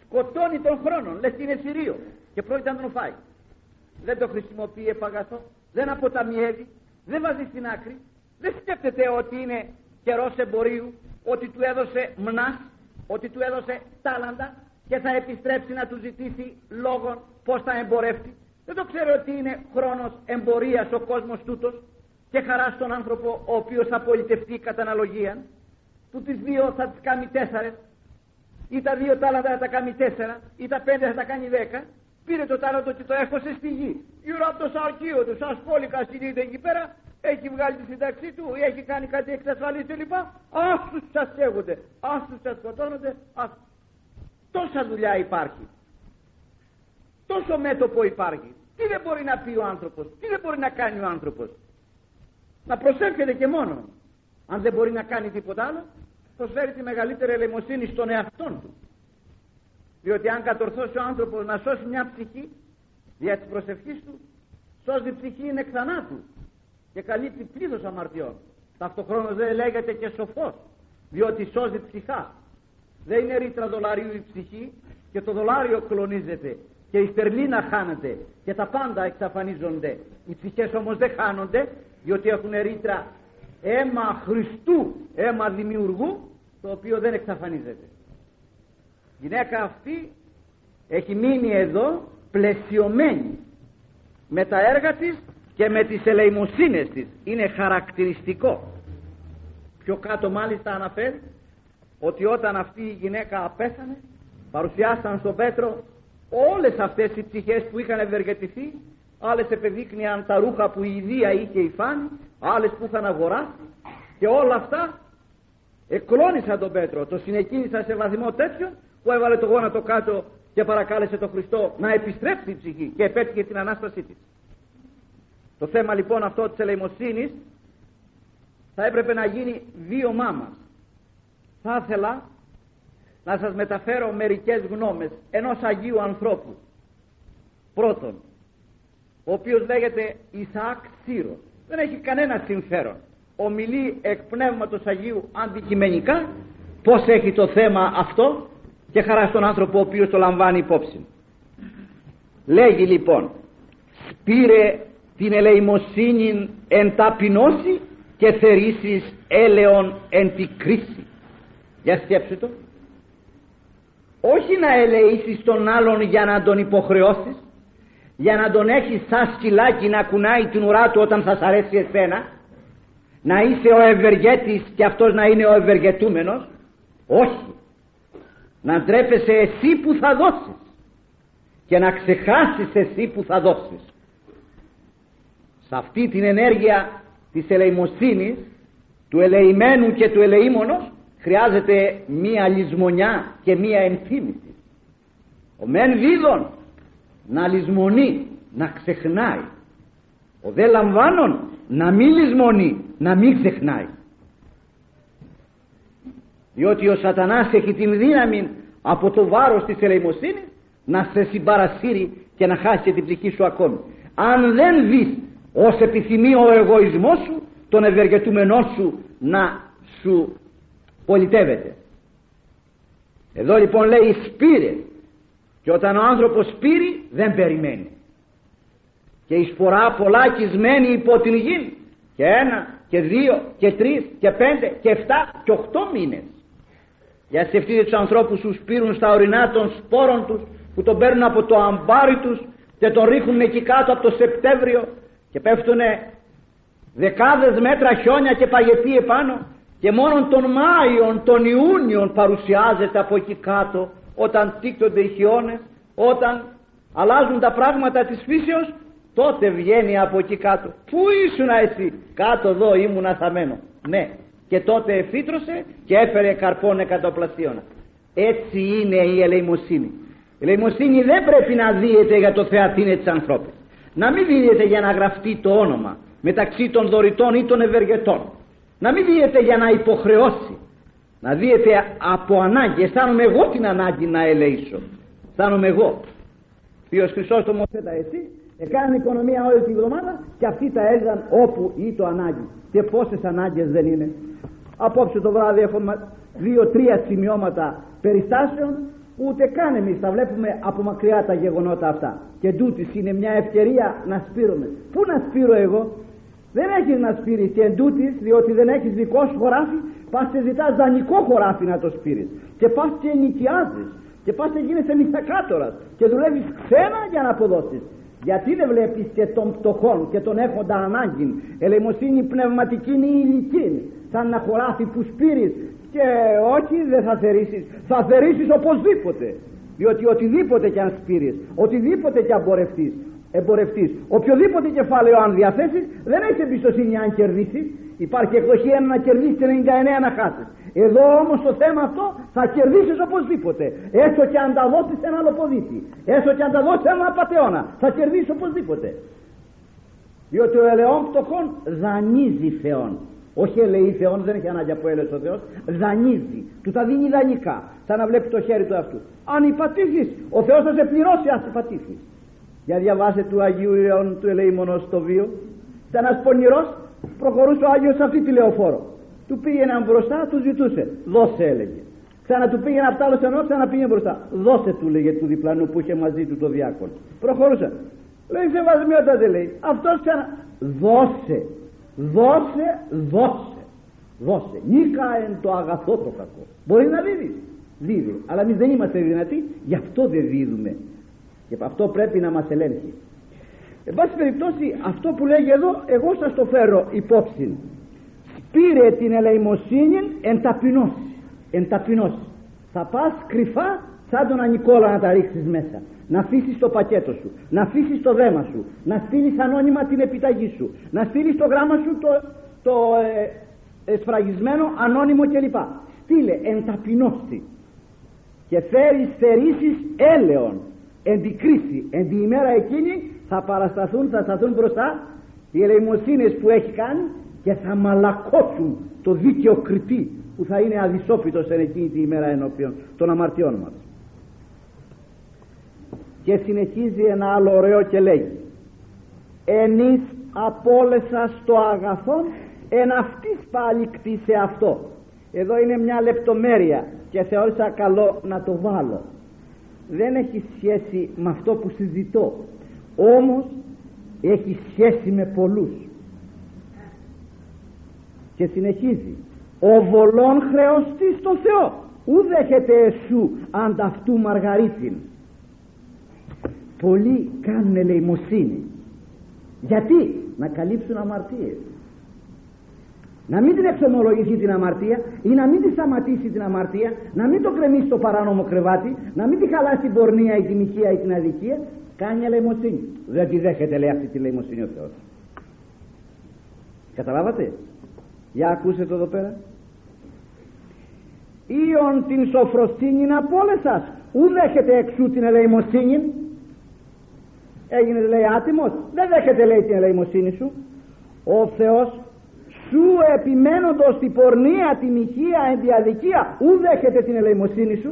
σκοτώνει τον χρόνο, λες και είναι σιρίο και πρόκειται να τον φάει. Δεν το χρησιμοποιεί επαγαθό, δεν αποταμιεύει, δεν βάζει στην άκρη, δεν σκέφτεται ότι είναι καιρός εμπορίου, ότι του έδωσε μνάς, ότι του έδωσε τάλαντα και θα επιστρέψει να του ζητήσει λόγων πώς θα εμπορεύσει. Δεν το ξέρω ότι είναι χρόνος εμπορίας ο κόσμος τούτος και χαρά στον άνθρωπο ο οποίος θα πολιτευτεί κατά αναλογία, που τις δύο θα τις κάνει τέσσερες, ή τα δύο τάλαντα θα τα κάνει τέσσερα, ή τα πέντε θα τα κάνει δέκα. Πήρε το τάλαντο και το έχωσε στη γη. Γύρω από το σαρκείο του, σαν σπόλικα συνείδητα εκεί πέρα, έχει βγάλει τη συνταξή του, έχει κάνει κάτι εξασφαλής κλπ. Ας τους σας σέγονται, ας τους σας σκοτώνονται, ας... Τόσα δουλειά υπάρχει. Τόσο μέτωπο υπάρχει. Τι δεν μπορεί να πει ο άνθρωπος, τι δεν μπορεί να κάνει ο άνθρωπος. Να προσέρχεται και μόνο. Αν δεν μπορεί να κάνει τίποτα άλλο, προσφέρει τη μεγαλύτερη ελεημοσύνη στον εαυτόν του. Διότι αν κατορθώσει ο άνθρωπος να σώσει μια ψυχή, δια της προσευχής του, σώζει ψυχή είναι εκ θανάτου και καλύπτει πλήθος αμαρτιών. Ταυτοχρόνως δεν λέγεται και σοφός, διότι σώζει ψυχά. Δεν είναι ρήτρα δολαρίου η ψυχή και το δολάριο κλονίζεται και η στερλίνα χάνεται και τα πάντα εξαφανίζονται. Οι ψυχές όμως δεν χάνονται, διότι έχουν ρήτρα αίμα Χριστού, αίμα δημιουργού, το οποίο δεν εξαφανίζεται. Η γυναίκα αυτή έχει μείνει εδώ πλαισιωμένη με τα έργα της και με τις ελεημοσύνες της. Είναι χαρακτηριστικό. Πιο κάτω μάλιστα αναφέρει ότι όταν αυτή η γυναίκα απέθανε, παρουσιάσαν στον Πέτρο όλες αυτές οι ψυχές που είχαν ευεργετηθεί. Άλλες επεδείκνυαν τα ρούχα που η Ιδία είχε υφάνει, άλλες που είχαν αγοράσει, και όλα αυτά εκλώνησαν τον Πέτρο, το συνεκίνησαν σε βαθμό τέτοιο που έβαλε το γόνατο κάτω και παρακάλεσε τον Χριστό να επιστρέψει η ψυχή και επέτυχε την Ανάστασή της. Το θέμα λοιπόν αυτό της ελεημοσύνης θα έπρεπε να γίνει δύο μάμας. Θα ήθελα να σας μεταφέρω μερικές γνώμες ενός Αγίου ανθρώπου. Πρώτον, ο οποίος λέγεται Ισαάκ Σύρο. Δεν έχει κανένα συμφέρον. Ομιλεί εκ πνεύματος Αγίου αντικειμενικά πώς έχει το θέμα αυτό και χαρά στον άνθρωπο ο οποίος το λαμβάνει υπόψη. Λέγει λοιπόν: «Σπήρε την ελεημοσύνη εν ταπεινώσει και θερήσεις έλεον εν τη κρίση». Για σκέψου το. Όχι να ελεήσεις τον άλλον για να τον υποχρεώσεις, για να τον έχεις σαν σκυλάκι να κουνάει την ουρά του όταν θα σ' αρέσει εσένα, να είσαι ο ευεργέτης και αυτός να είναι ο ευεργετούμενος. Όχι. Να ντρέπεσαι εσύ που θα δώσεις και να ξεχάσεις εσύ που θα δώσεις. Σε αυτή την ενέργεια της ελεημοσύνης, του ελεημένου και του ελεήμονος, χρειάζεται μία λησμονιά και μία ενθύμηση. Ο μεν δίδων να λησμονεί, να ξεχνάει. Ο δε λαμβάνων να μην λησμονεί, να μην ξεχνάει. Διότι ο σατανάς έχει την δύναμη από το βάρος της ελεημοσύνης να σε συμπαρασύρει και να χάσει και την ψυχή σου ακόμη. Αν δεν δεις ως επιθυμεί ο εγωισμός σου, τον ευεργετούμενό σου να σου πολιτεύεται. Εδώ λοιπόν λέει σπήρε, και όταν ο άνθρωπος σπείρει δεν περιμένει. Και εις φορά πολλά κισμένη υπό την γη, και ένα και δύο και τρεις και πέντε και εφτά και οχτώ μήνες. Για σκεφτείτε τους ανθρώπους που σπείρουν στα ορεινά των σπόρων τους, που τον παίρνουν από το αμπάρι τους και τον ρίχνουν εκεί κάτω από το Σεπτέμβριο και πέφτουνε δεκάδες μέτρα χιόνια και παγετή επάνω, και μόνον τον Μάιον, τον Ιούνιον παρουσιάζεται από εκεί κάτω, όταν τύκτονται οι χιόνες, όταν αλλάζουν τα πράγματα της φύσεως, τότε βγαίνει από εκεί κάτω. Πού ήσουνα εσύ? Κάτω εδώ ήμουνα θαμένο. Ναι, και τότε εφύτρωσε και έφερε καρπών εκατοπλασίωνα. Έτσι είναι η ελεημοσύνη. Η ελεημοσύνη δεν πρέπει να δίεται για το θεατήνε της ανθρώπης. Να μην δίεται για να γραφτεί το όνομα μεταξύ των δωρητών ή των ευεργετών. Να μην δίεται για να υποχρεώσει. Να δίεται από ανάγκη. Αισθάνομαι εγώ την ανάγκη να ελεήσω. Αισθάνομαι εγώ. Ποιος Χρυσόστομος έτα εσύ. Έκανε οικονομία όλη την εβδομάδα και αυτοί τα έζαν όπου ή το ανάγκη. Και πόσες ανάγκες δεν είναι. Απόψε το βράδυ έχουμε δύο-τρία σημειώματα περιστάσεων που ούτε καν εμείς τα βλέπουμε από μακριά τα γεγονότα αυτά. Και τούτης είναι μια ευκαιρία να σπείρουμε. Πού να σπείρω εγώ? Δεν έχεις να σπείρεις και εν τούτης, διότι δεν έχεις δικό σου χωράφι, πας και ζητάς δανεικό χωράφι να το σπείρεις και πας και ενοικιάζεις και πας και γίνεσαι μυθακάτορας και δουλεύεις ξένα για να αποδώσεις. Γιατί δεν βλέπεις και των πτωχών και των έχοντα ανάγκη, ελεημοσύνη πνευματική ή ηλική, σαν να χωράφι που σπείρεις? Και όχι, δεν θα θερήσεις, θα θερήσεις οπωσδήποτε. Διότι οτιδήποτε κι αν σπείρεις, οτιδήποτε κι αν εμπορευτείς, εμπορευτείς, οποιοδήποτε κεφάλαιο αν διαθέσεις, δεν έχεις εμπιστοσύνη αν κερδίσεις. Υπάρχει εκδοχή ένα να κερδίσεις και ενενήντα εννέα να χάσεις. Εδώ όμως το θέμα αυτό θα κερδίσεις οπωσδήποτε. Έστω και αν τα δώσεις σε ένα άλλο ποδίτη, έστω και αν τα δώσεις σε ένα απατεώνα, θα κερδίσεις οπωσδήποτε. Διότι ο ελαιών πτωχών δανείζει Θεόν. Όχι ελεή Θεόν, δεν έχει ανάγκη από έλεος ο Θεός. Δανείζει, του τα δίνει δανεικά. Σαν να βλέπει το χέρι του αυτού. Αν υπατήσεις, ο Θεός θα σε πληρώσει αν υπατήσεις. Για διαβάσε του Αγίου Ιωάννου του Ελεήμονος στο βίο. Ήταν ένας πονηρός, προχωρούσε ο Άγιος σε αυτή τη λεωφόρο. Του πήγαιναν μπροστά, του ζητούσε. Δώσε, έλεγε. Ξανά του πήγαινε απ' άλλο ενό, ξανά πήγαινε μπροστά. Δώσε, του λέγε του διπλανού που είχε μαζί του το διάκονο. Προχωρούσε. Λέει σεβασμιότατε, λέει. Αυτό ξανά. Δώσε. Δώσε, δώσε, δώσε. Νίκα εν το αγαθό το κακό. Μπορεί να δίδει. Δίδει. Αλλά εμείς δεν είμαστε δυνατοί, γι' αυτό δεν δίδουμε. Και αυτό πρέπει να μας ελέγχει. Εν πάση περιπτώσει, αυτό που λέγει εδώ, εγώ σας το φέρω υπόψη. Σπήρε την ελεημοσύνη εν ταπεινώσει. Εν ταπεινώσει. Θα πας κρυφά, σαν τον Ανικόλα να τα ρίξεις μέσα. Να αφήσεις το πακέτο σου, να αφήσεις το δέμα σου, να στείλεις ανώνυμα την επιταγή σου, να στείλεις το γράμμα σου το, το ε, εσφραγισμένο, ανώνυμο κλπ. Στείλε εν ταπεινώστη και φέρεις θερήσεις έλεον, εν τη κρίση, εν τη ημέρα εκείνη θα παρασταθούν, θα σταθούν μπροστά οι ελεημοσύνες που έχει κάνει και θα μαλακώσουν το δίκαιο κριτή που θα είναι αδυσόπιτος εν εκείνη τη ημέρα ενώπιον των αμαρτιών μας. Και συνεχίζει ένα άλλο ωραίο και λέει: «Ενείς απόλεσας το αγαθόν, εν αυτής πάλι κτήσε αυτό». Εδώ είναι μια λεπτομέρεια και θεώρησα καλό να το βάλω. Δεν έχει σχέση με αυτό που συζητώ, όμως έχει σχέση με πολλούς. Και συνεχίζει: «Ο βολών χρεωστής στο Θεό, ου δέχεται εσού ανταυτού μαργαρίτην». Πολλοί κάνουν ελεημοσύνη. Γιατί? Να καλύψουν αμαρτίες. Να μην την εξομολογηθεί την αμαρτία ή να μην τη σταματήσει την αμαρτία, να μην το κρεμίσει το παράνομο κρεβάτι, να μην τη χαλάσει την πορνεία ή τη μοιχεία ή την αδικία. Κάνει ελεημοσύνη. Δεν τη δέχεται, λέει, αυτή τη ελεημοσύνη ο Θεός. Καταλάβατε? Για ακούστε το εδώ πέρα. Ήον την σοφροστήνη να πόλεσας, ου δέχεται εξού την ελεημοσύνη. Έγινε, λέει, άτιμος, δεν δέχεται, λέει, την ελεημοσύνη σου. Ο Θεός σου επιμένοντος την πορνεία, τη μοιχεία, εν τη αδικία, ου δέχεται την ελεημοσύνη σου.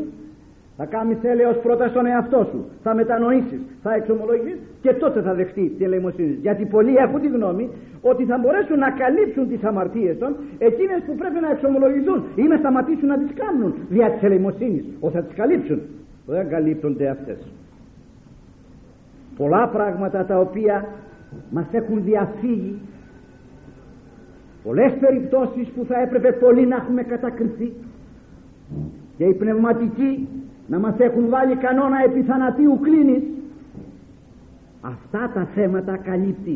Θα κάνεις έλεος πρώτα στον εαυτό σου, θα μετανοήσεις, θα εξομολογήσεις και τότε θα δεχτεί την ελεημοσύνη. Γιατί πολλοί έχουν τη γνώμη ότι θα μπορέσουν να καλύψουν τις αμαρτίες των, εκείνες που πρέπει να εξομολογηθούν ή να σταματήσουν να τις κάνουν δια της ελεημοσύνης, όταν τις καλύψουν. Δεν καλύπτονται αυτές. Πολλά πράγματα τα οποία μας έχουν διαφύγει, πολλές περιπτώσεις που θα έπρεπε πολύ να έχουμε κατακριθεί και οι πνευματικοί να μας έχουν βάλει κανόνα επί θανατίου κλίνης. Αυτά τα θέματα καλύπτει.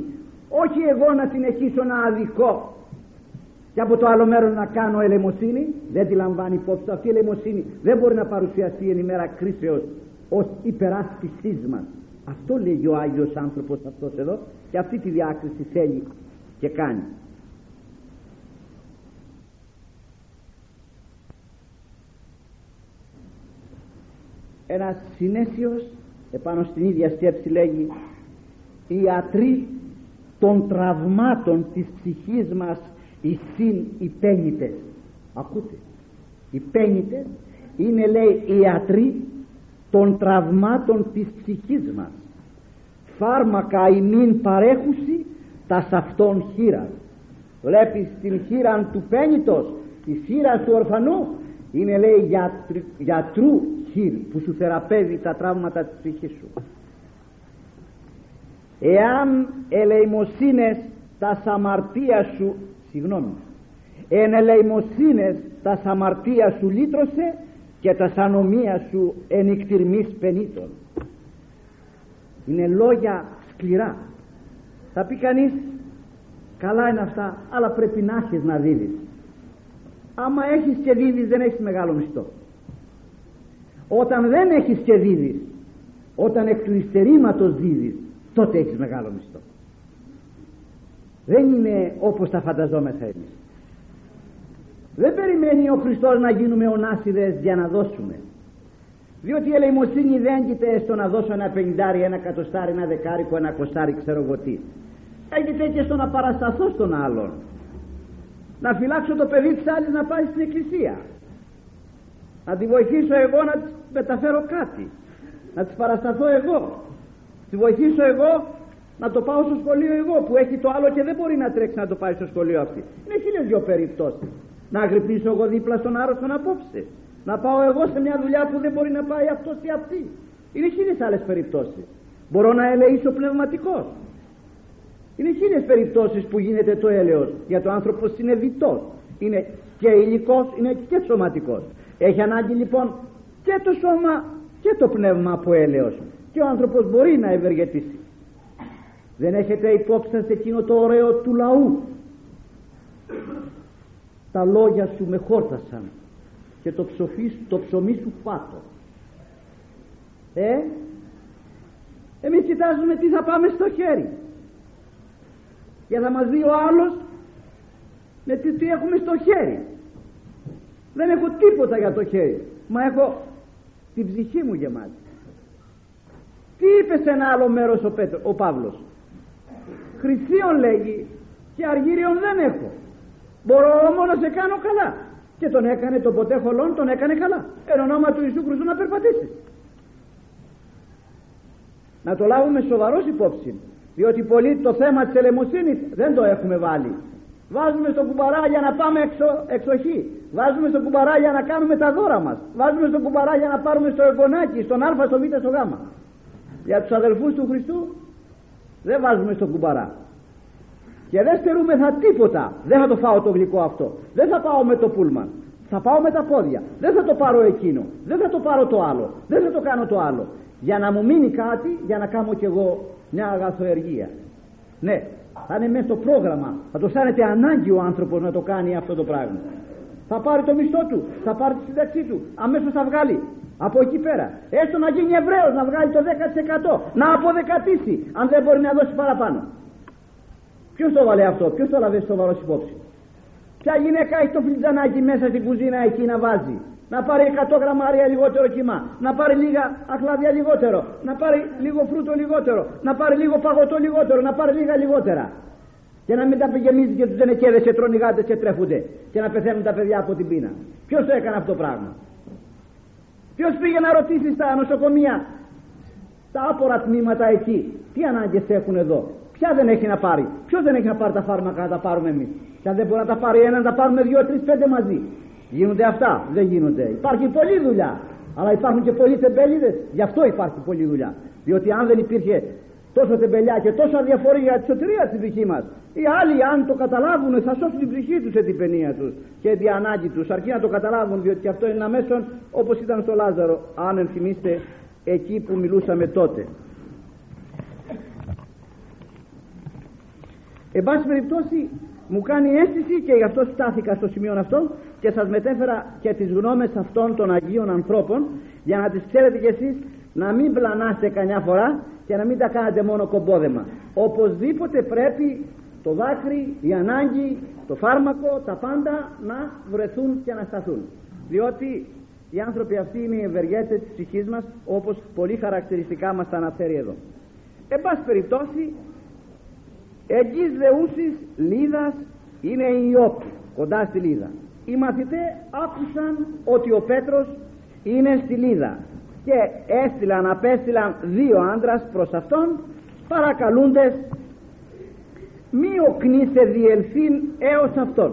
Όχι εγώ να συνεχίσω να αδικό και από το άλλο μέρος να κάνω ελεημοσύνη. Δεν τη λαμβάνει υπόψη. Αυτή η ελεημοσύνη δεν μπορεί να παρουσιαστεί εν ημέρα κρίσεως ως υπεράσπισής μας. Αυτό λέγει ο Άγιος άνθρωπος αυτός εδώ και αυτή τη διάκριση θέλει και κάνει. Ένας συναίσιος επάνω στην ίδια σκέψη λέγει: «Οι ιατροί των τραυμάτων της ψυχής μας εισήν οι πένιτες». Ακούτε, οι πένιτες είναι, λέει, οι ιατροί των τραυμάτων της ψυχής μας, φάρμακα ημίν παρέχουσι τας αυτών χείραν. Βλέπεις την χείραν του πένιτος, τη χείραν του ορφανού, είναι, λέει, γιατρου, γιατρού χείρ που σου θεραπεύει τα τραύματα της ψυχής σου. Εάν ελεημοσύνες τας αμαρτίας σου, συγγνώμη, εν ελεημοσύνες τας αμαρτίας σου λύτρωσε και τας ανομίας σου εν ικτυρμής πενήτων. Είναι λόγια σκληρά. Θα πει κανείς, καλά είναι αυτά, αλλά πρέπει να έχεις να δίδεις. Άμα έχεις και δίδεις, δεν έχεις μεγάλο μισθό. Όταν δεν έχεις και δίδεις, όταν εκ του υστερήματος δίδεις, τότε έχεις μεγάλο μισθό. Δεν είναι όπως τα φανταζόμεθα εμείς. Δεν περιμένει ο Χριστός να γίνουμε ονάσιδες για να δώσουμε, διότι η ελεημοσύνη δεν έγκυται στο να δώσω ένα πενηντάρι, ένα εκατοστάρι, ένα δεκάρικο, ένα κοστάρι, ξέρω εγώ τι. Έγκυται και στο να παρασταθώ στον άλλον, να φυλάξω το παιδί της άλλης να πάει στην εκκλησία, να τη βοηθήσω εγώ να της μεταφέρω κάτι, να της παρασταθώ εγώ, τη βοηθήσω εγώ να το πάω στο σχολείο εγώ που έχει το άλλο και δεν μπορεί να τρέξει να το πάει στο σχολείο αυτή. Είναι χίλιες δυο περιπτώσεις. Να γρυπνήσω εγώ δίπλα στον άρρωστον απόψε, να πάω εγώ σε μια δουλειά που δεν μπορεί να πάει αυτός ή αυτή. Είναι χίλιες άλλες περιπτώσεις. Μπορώ να ελεήσω πνευματικός. Είναι χίλιες περιπτώσεις που γίνεται το έλεος, για το άνθρωπος είναι διτός, είναι και υλικός, είναι και σωματικός. Έχει ανάγκη λοιπόν και το σώμα και το πνεύμα από έλεος και ο άνθρωπος μπορεί να ευεργετήσει. Δεν έχετε υπόψη σας εκείνο το ωραίο του λαού. Τα λόγια σου με χόρτασαν και το, ψωφί, το ψωμί σου πάτω. Ε, εμείς κοιτάζουμε τι θα πάμε στο χέρι. Για να μας δει ο άλλος με τι, τι έχουμε στο χέρι. Δεν έχω τίποτα για το χέρι, μα έχω την ψυχή μου γεμάτη. Τι είπε σε ένα άλλο μέρος ο, Πέτρο, ο Παύλος? Χρυσίον λέγει και αργύριον δεν έχω. Μπορώ όμως να σε κάνω καλά. Και τον έκανε τον ποτέ χολόν, τον έκανε καλά. Εν ονόμα του Ιησού Χριστού να περπατήσει. Να το λάβουμε σοβαρός υπόψη, διότι πολλοί το θέμα της ελεημοσύνης δεν το έχουμε βάλει. Βάζουμε στο κουμπαρά για να πάμε εξο, εξοχή. Βάζουμε στο κουμπαρά για να κάνουμε τα δώρα μας. Βάζουμε στο κουμπαρά για να πάρουμε στο εγγονάκι, στον Α, στο Β, στο Γ. Για τους αδελφούς του Χριστού δεν βάζουμε στο κουμπαρά. Και δεν στερούμεθα τίποτα. Δεν θα το φάω το γλυκό αυτό. Δεν θα πάω με το πούλμαν. Θα πάω με τα πόδια. Δεν θα το πάρω εκείνο. Δεν θα το πάρω το άλλο. Δεν θα το κάνω το άλλο. Για να μου μείνει κάτι, για να κάνω κι εγώ μια αγαθοεργία. Ναι, θα είναι μέσα στο πρόγραμμα. Θα το αισθάνεται ανάγκη ο άνθρωπος να το κάνει αυτό το πράγμα. Θα πάρει το μισθό του. Θα πάρει τη σύνταξή του. Αμέσως θα βγάλει. Από εκεί πέρα. Έστω να γίνει Εβραίος, να βγάλει το δέκα τοις εκατό. Να αποδεκατήσει, αν δεν μπορεί να δώσει παραπάνω. Ποιος το βάλε αυτό, ποιος το λάβε σοβαρός υπόψη? Ποια γυναίκα έχει το φλιτζανάκι μέσα στην κουζίνα εκεί να βάζει? Να πάρει εκατό γραμμάρια λιγότερο κιμά, να πάρει λίγα αχλάδια λιγότερο, να πάρει λίγο φρούτο λιγότερο, να πάρει λίγο παγωτό λιγότερο, να πάρει λίγα λιγότερα. Και να μην τα γεμίζει και τους ζενεκέδες και τρώνε γάτες και τρέφονται. Και να πεθαίνουν τα παιδιά από την πείνα. Ποιος το έκανε αυτό το πράγμα? Ποιος πήγε να ρωτήσει στα νοσοκομεία, τα άπορα τμήματα εκεί, τι ανάγκες έχουν εδώ? Ποια δεν έχει να πάρει? Ποιος δεν έχει να πάρει τα φάρμακα να τα πάρουμε εμείς? Και αν δεν μπορεί να τα πάρει ένα, να τα πάρουμε δύο, τρεις, πέντε μαζί. Γίνονται αυτά? Δεν γίνονται. Υπάρχει πολλή δουλειά. Αλλά υπάρχουν και πολλοί τεμπέλιδες. Γι' αυτό υπάρχει πολλή δουλειά. Διότι αν δεν υπήρχε τόσο τεμπελιά και τόσο αδιαφορία για τη σωτηρία τη δική μας, οι άλλοι, αν το καταλάβουν, θα σώσουν την ψυχή τους σε την παινία τους και την ανάγκη τους. Αρκεί να το καταλάβουν, διότι αυτό είναι αμέσως όπως ήταν στο Λάζαρο. Αν ενθυμίστε εκεί που μιλούσαμε τότε. Εν πάση περιπτώσει μου κάνει αίσθηση και γι' αυτό στάθηκα στο σημείο αυτό και σας μετέφερα και τις γνώμες αυτών των Αγίων Ανθρώπων για να τις ξέρετε κι εσείς, να μην πλανάστε καμιά φορά και να μην τα κάνετε μόνο κομπόδεμα. Οπωσδήποτε πρέπει το δάκρυ, η ανάγκη, το φάρμακο, τα πάντα να βρεθούν και να σταθούν. Διότι οι άνθρωποι αυτοί είναι οι ευεργέτες της ψυχής μας, όπως πολύ χαρακτηριστικά μας τα αναφέρει εδώ. Εν πάση περιπτώσει, εγγύς δεούσης Λίδας είναι η Ιώπη, κοντά στη Λίδα. Οι μαθητές άκουσαν ότι ο Πέτρος είναι στη Λίδα και έστειλαν, απέστειλαν δύο άντρας προς αυτόν, παρακαλούντες μη οκνήσε διελθήν έως αυτόν.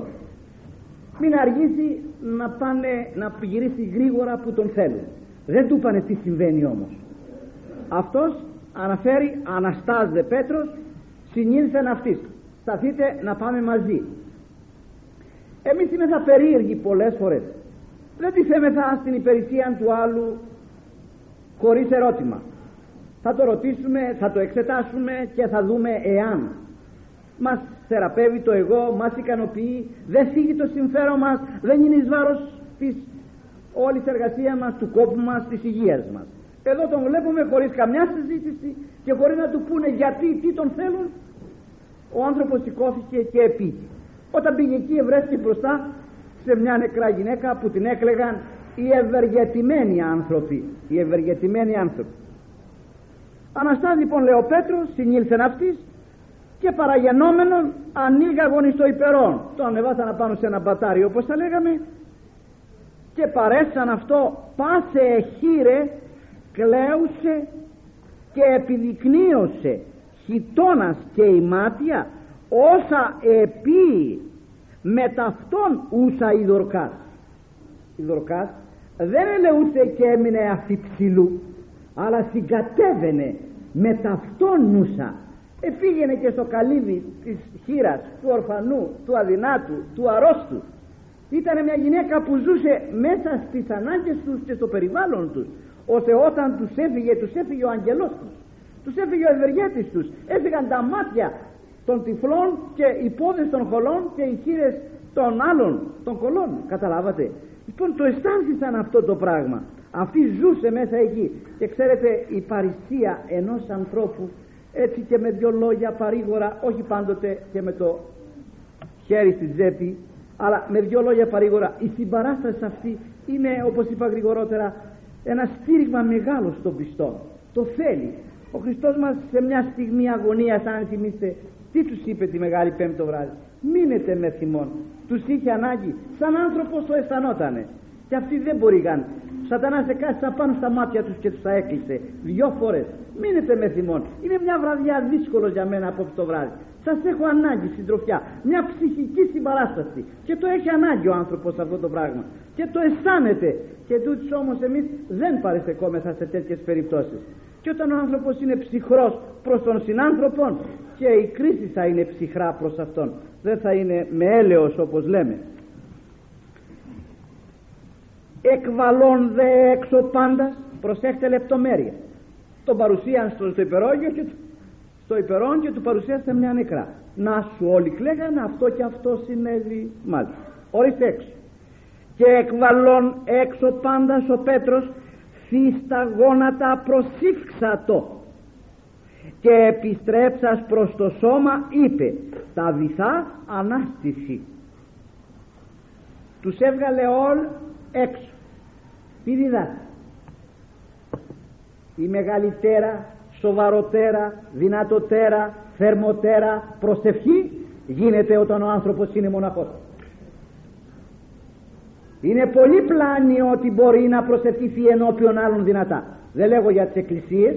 Μην αργήσει να πάνε, να γυρίσει γρήγορα που τον θέλουν. Δεν του είπανε τι συμβαίνει όμως. Αυτός αναφέρει, αναστάζεται Πέτρος, συνήλθεν αυτής, σταθείτε να πάμε μαζί. Εμείς είμεθα περίεργοι πολλές φορές. Δεν τίθεμεθα στην υπηρεσία του άλλου χωρίς ερώτημα. Θα το ρωτήσουμε, θα το εξετάσουμε και θα δούμε εάν μας θεραπεύει το εγώ, μας ικανοποιεί, δεν φύγει το συμφέρον μας, δεν είναι εις βάρος της όλης εργασίας μας, του κόπου μας, της υγείας μας. Εδώ τον βλέπουμε χωρίς καμιά συζήτηση και χωρίς να του πούνε γιατί, τι τον θέλουν. Ο άνθρωπος σηκώθηκε και πήγε. Όταν πήγε εκεί βρέθηκε μπροστά σε μια νεκρά γυναίκα που την έκλεγαν οι ευεργετημένοι άνθρωποι. Οι ευεργετημένοι άνθρωποι. Αναστάζει λοιπόν, λέει ο Πέτρος, συνήλθεν αυτής και παραγενόμενον ανοίγαγον εις το υπερόν. Το ανεβάσαν απάνω σε ένα μπατάρι, όπως τα λέγαμε, και παρέσαν αυτό πάσε εχείρε, κλαίουσε και επιδεικνύωσε χιτώνας και ημάτια όσα επί με ταυτόν ούσα η Δορκάς. Η Δορκάς δεν ελεούσε και έμεινε αυτή ψηλού, αλλά συγκατέβαινε με ταυτόν ούσα. Ε, πήγαινε και στο καλύβι της χήρας, του ορφανού, του αδυνάτου, του αρρώστου. Ήταν μια γυναίκα που ζούσε μέσα στις ανάγκες τους και στο περιβάλλον τους, ώστε όταν τους έφυγε, τους έφυγε ο αγγελός τους, τους έφυγε ο ευεργέτης τους, έφυγαν τα μάτια των τυφλών και οι πόδες των χολών και οι χήρες των άλλων, των κολών. Καταλάβατε. Λοιπόν, το αισθάνθησαν αυτό το πράγμα. Αυτή ζούσε μέσα εκεί. Και ξέρετε, η παρησία ενός ανθρώπου, έτσι και με δυο λόγια παρήγορα, όχι πάντοτε και με το χέρι στη τσέπη, αλλά με δυο λόγια παρήγορα, η συμπαράσταση αυτή είναι, όπως είπα γρηγορότερα, ένα στήριγμα μεγάλο στον πιστό. Το θέλει. Ο Χριστός μας σε μια στιγμή αγωνίας, αν θυμίστε, τι τους είπε τη Μεγάλη Πέμπτη το βράδυ? Μείνετε με θυμών. Τους είχε ανάγκη. Σαν άνθρωπος το αισθανότανε. Και αυτοί δεν μπορήγαν. Ο Σατανάς εκάστησα πάνω στα μάτια τους και τους τα έκλεισε. Δυο φορές. Μείνετε με θυμών. Είναι μια βραδιά δύσκολο για μένα απόψε το βράδυ. Σας έχω ανάγκη, συντροφιά. Μια ψυχική συμπαράσταση. Και το έχει ανάγκη ο άνθρωπος αυτό το πράγμα. Και το αισθάνεται. Και τούτης όμως εμείς δεν παρεστεκόμεθα σε τέτοιες περιπτώσεις. Και όταν ο άνθρωπος είναι ψυχρός προς τον συνάνθρωπον, και η κρίση θα είναι ψυχρά προς αυτόν. Δεν θα είναι με έλεος, όπως λέμε. Εκβαλών δε έξω πάντα, προσέχτε λεπτομέρεια. Τον παρουσίαν στο, στο υπερόγειο και, στο υπερόν και του παρουσίασε μια νεκρά. Να σου όλοι κλαίγαν, αυτό και αυτό συνέβη μάλλον. Ορίστε έξω. Και εκβαλών έξω πάντα ο Πέτρος, φύστα γόνατα προσήφξατο. Και επιστρέψας προς το σώμα είπε, τα βυθά ανάστηση. Τους έβγαλε όλ έξω. Τι διδάσκει? Η μεγαλυτέρα, σοβαροτέρα, δυνατοτέρα, θερμοτέρα προσευχή γίνεται όταν ο άνθρωπος είναι μοναχός. Είναι πολύ πλάνιο ότι μπορεί να προσευχηθεί ενώπιον άλλων δυνατά. Δεν λέγω για τις εκκλησίες,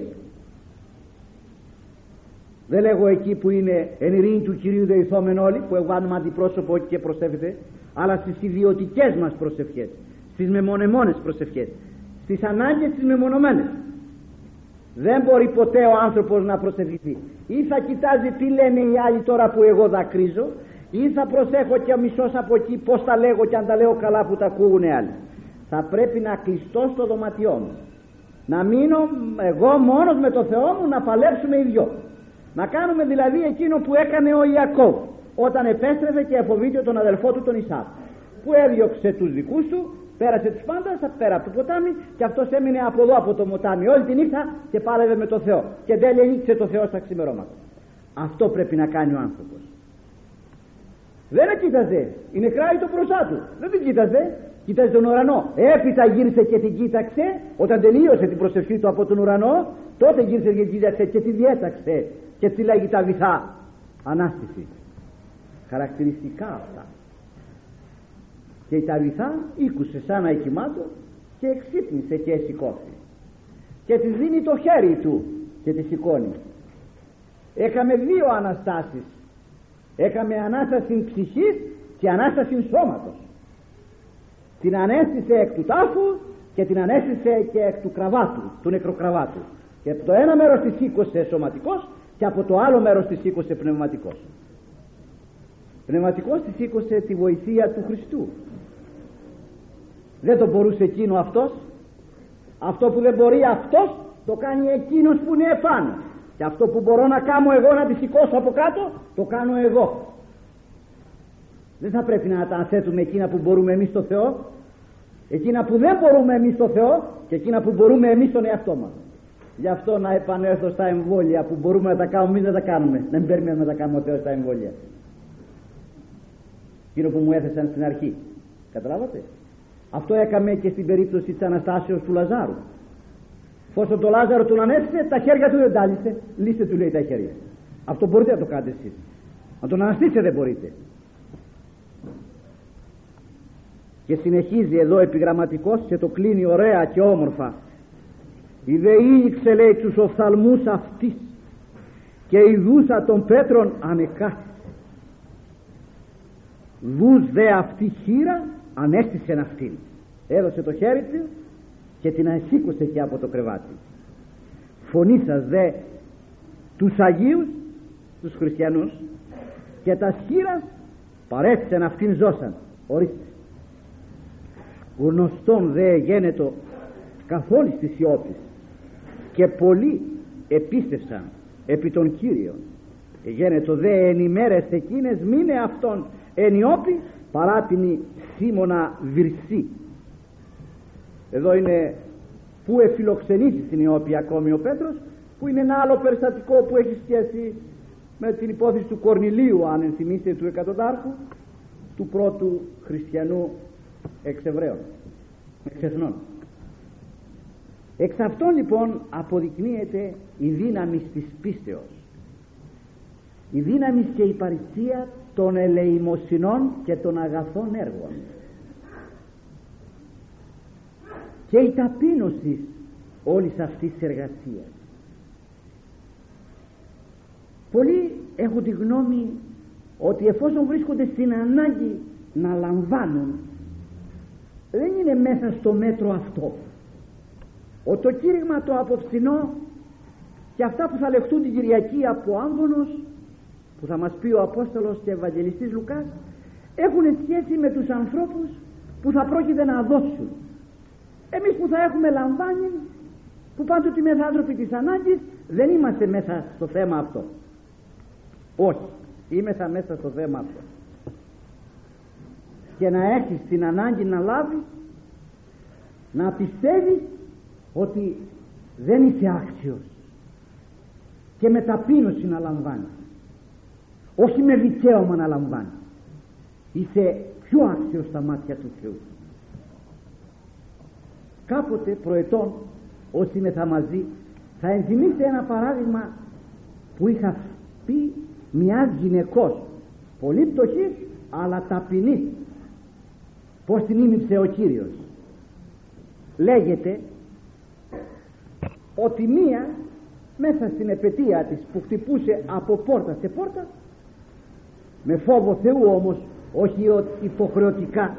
δεν λέγω εκεί που είναι εν ειρήνη του Κυρίου δεηθόμεν όλοι, που ευάνουμε αντιπρόσωπο και προσεύχεται, αλλά στις ιδιωτικές μας προσευχές, στις μεμονωμένες προσευχές, στις ανάγκες τις μεμονωμένες. Δεν μπορεί ποτέ ο άνθρωπος να προσευχηθεί. Ή θα κοιτάζει τι λένε οι άλλοι τώρα που εγώ δακρύζω, ή θα προσέχω και μισός από εκεί πώς τα λέγω και αν τα λέω καλά που τα ακούγουν άλλοι. Θα πρέπει να κλειστώ στο δωματιό μου. Να μείνω εγώ μόνος με το Θεό μου, να παλέψουμε οι δυο. Να κάνουμε δηλαδή εκείνο που έκανε ο Ιακώβ όταν επέστρεφε και εφοβείται τον αδελφό του τον Ισάκ, που έδιωξε τους δικούς του, πέρασε τους πάντας πέρα από το ποτάμι και αυτός έμεινε από εδώ από το ποτάμι όλη τη νύχτα και πάλευε με το Θεό και τέλεια νίκησε το Θεό στα ξημερώματα. Αυτό πρέπει να κάνει ο άνθρωπος. Δεν κοίταζε, η νεκρά ή το μπροστά του, δεν την κοίταζε, κοίταζε τον ουρανό. Έπειτα γύρισε και την κοίταξε όταν τελείωσε την προσευχή του από τον ουρανό, τότε γύρισε και την κοίταξε και τη διέταξε. Και τι λέγει τα βυθά ανάστηση. Χαρακτηριστικά αυτά. Και τα βυθά ήκουσε σαν αικημάτο και εξύπνησε και σηκώθηκε. Και τη δίνει το χέρι του και τη σηκώνει. Έκαμε δύο αναστάσεις. Έκαμε ανάσταση ψυχής και ανάσταση σώματος. Την ανέστησε εκ του τάφου και την ανέστησε και εκ του κραβάτου, του νεκροκραβάτου. Και από το ένα μέρος της σήκωσε σωματικός και από το άλλο μέρος της σήκωσε πνευματικός. πνευματικός της σήκωσε τη βοηθεία του Χριστού. Δεν το μπορούσε εκείνο αυτός. Αυτό που δεν μπορεί αυτός το κάνει εκείνος που είναι επάνω. Και αυτό που μπορώ να κάνω εγώ να τη σηκώσω από κάτω, το κάνω εγώ. Δεν θα πρέπει να τα θέτουμε εκείνα που μπορούμε εμείς στο Θεό, εκείνα που δεν μπορούμε εμείς στο Θεό και εκείνα που μπορούμε εμείς στον εαυτό μας. Γι' αυτό να επανέλθω στα εμβόλια που μπορούμε να τα κάνουμε, εμείς δεν τα κάνουμε. Δεν περιμένουμε να τα κάνουμε ο Θεός στα εμβόλια. Εκείνο που μου έθεσαν στην αρχή. Καταλάβατε. Αυτό έκαμε και στην περίπτωση της Αναστάσεως του Λαζάρου. Φόσον το Λάζαρο τον ανέφησε, τα χέρια του δεν τάλισε. Λύστε του λέει τα χέρια. Αυτό μπορείτε να το κάνετε εσείς. Αν τον αναστήσετε δεν μπορείτε. Και συνεχίζει εδώ επιγραμματικός και το κλείνει ωραία και όμορφα. Η δε ήλιξε λέει τους οφθαλμούς αυτής και η δούσα των πέτρων ανεκάθησε. Δούς δε αυτή χείρα ανέστησε αυτήν. Έδωσε το χέρι του και την ασήκωσε και από το κρεβάτι. Φωνή σας δε τους Αγίους, τους χριστιανούς και τα σχήρας παρέστησαν αυτήν ζώσαν. Ορίστε. Γνωστόν δε γένετο καθόλου της Ιώπης και πολλοί επίστευσαν επί των Κύριων. Γένετο δε εν ημέρες εκείνες μήνε αυτών εν Ιώπη παράτηνη Σίμωνα Βυρσή. Εδώ είναι που εφιλοξενήσει στην Ιώπη ακόμη ο Πέτρος, που είναι ένα άλλο περιστατικό που έχει σχέση με την υπόθεση του Κορνηλίου, αν ενθυμίσετε, του εκατοντάρχου, του πρώτου χριστιανού εξ Εβραίων, εξ Εθνών. Εξ αυτών λοιπόν αποδεικνύεται η δύναμη της πίστεως, η δύναμη και η παρησία των ελεημοσυνών και των αγαθών έργων και η ταπείνωση όλης αυτής της εργασίας. Πολλοί έχουν τη γνώμη ότι εφόσον βρίσκονται στην ανάγκη να λαμβάνουν, δεν είναι μέσα στο μέτρο αυτό. Ο το κήρυγμα το απόψινό και αυτά που θα λεχτούν την Κυριακή από άμβονος, που θα μας πει ο Απόστολος και Ευαγγελιστής Λουκάς, έχουν σχέση με τους ανθρώπους που θα πρόκειται να δώσουν. Εμείς που θα έχουμε λαμβάνει, που πάντοτε είμαστε άνθρωποι της ανάγκης, δεν είμαστε μέσα στο θέμα αυτό. Όχι, είμαστε μέσα στο θέμα αυτό. Και να έχεις την ανάγκη να λάβεις, να πιστεύεις ότι δεν είσαι άξιος και με ταπείνωση να λαμβάνεις, όχι με δικαίωμα να λαμβάνεις. Είσαι πιο άξιος στα μάτια του Θεού. Κάποτε προετών όσοι με θα μαζί θα ενθυμίσετε ένα παράδειγμα που είχα πει μιας γυναικός πολύ πτωχής αλλά ταπεινής, πως την ήμιψε ο Κύριος. Λέγεται ότι μία μέσα στην επαιτία της που χτυπούσε από πόρτα σε πόρτα με φόβο Θεού όμως, όχι υποχρεωτικά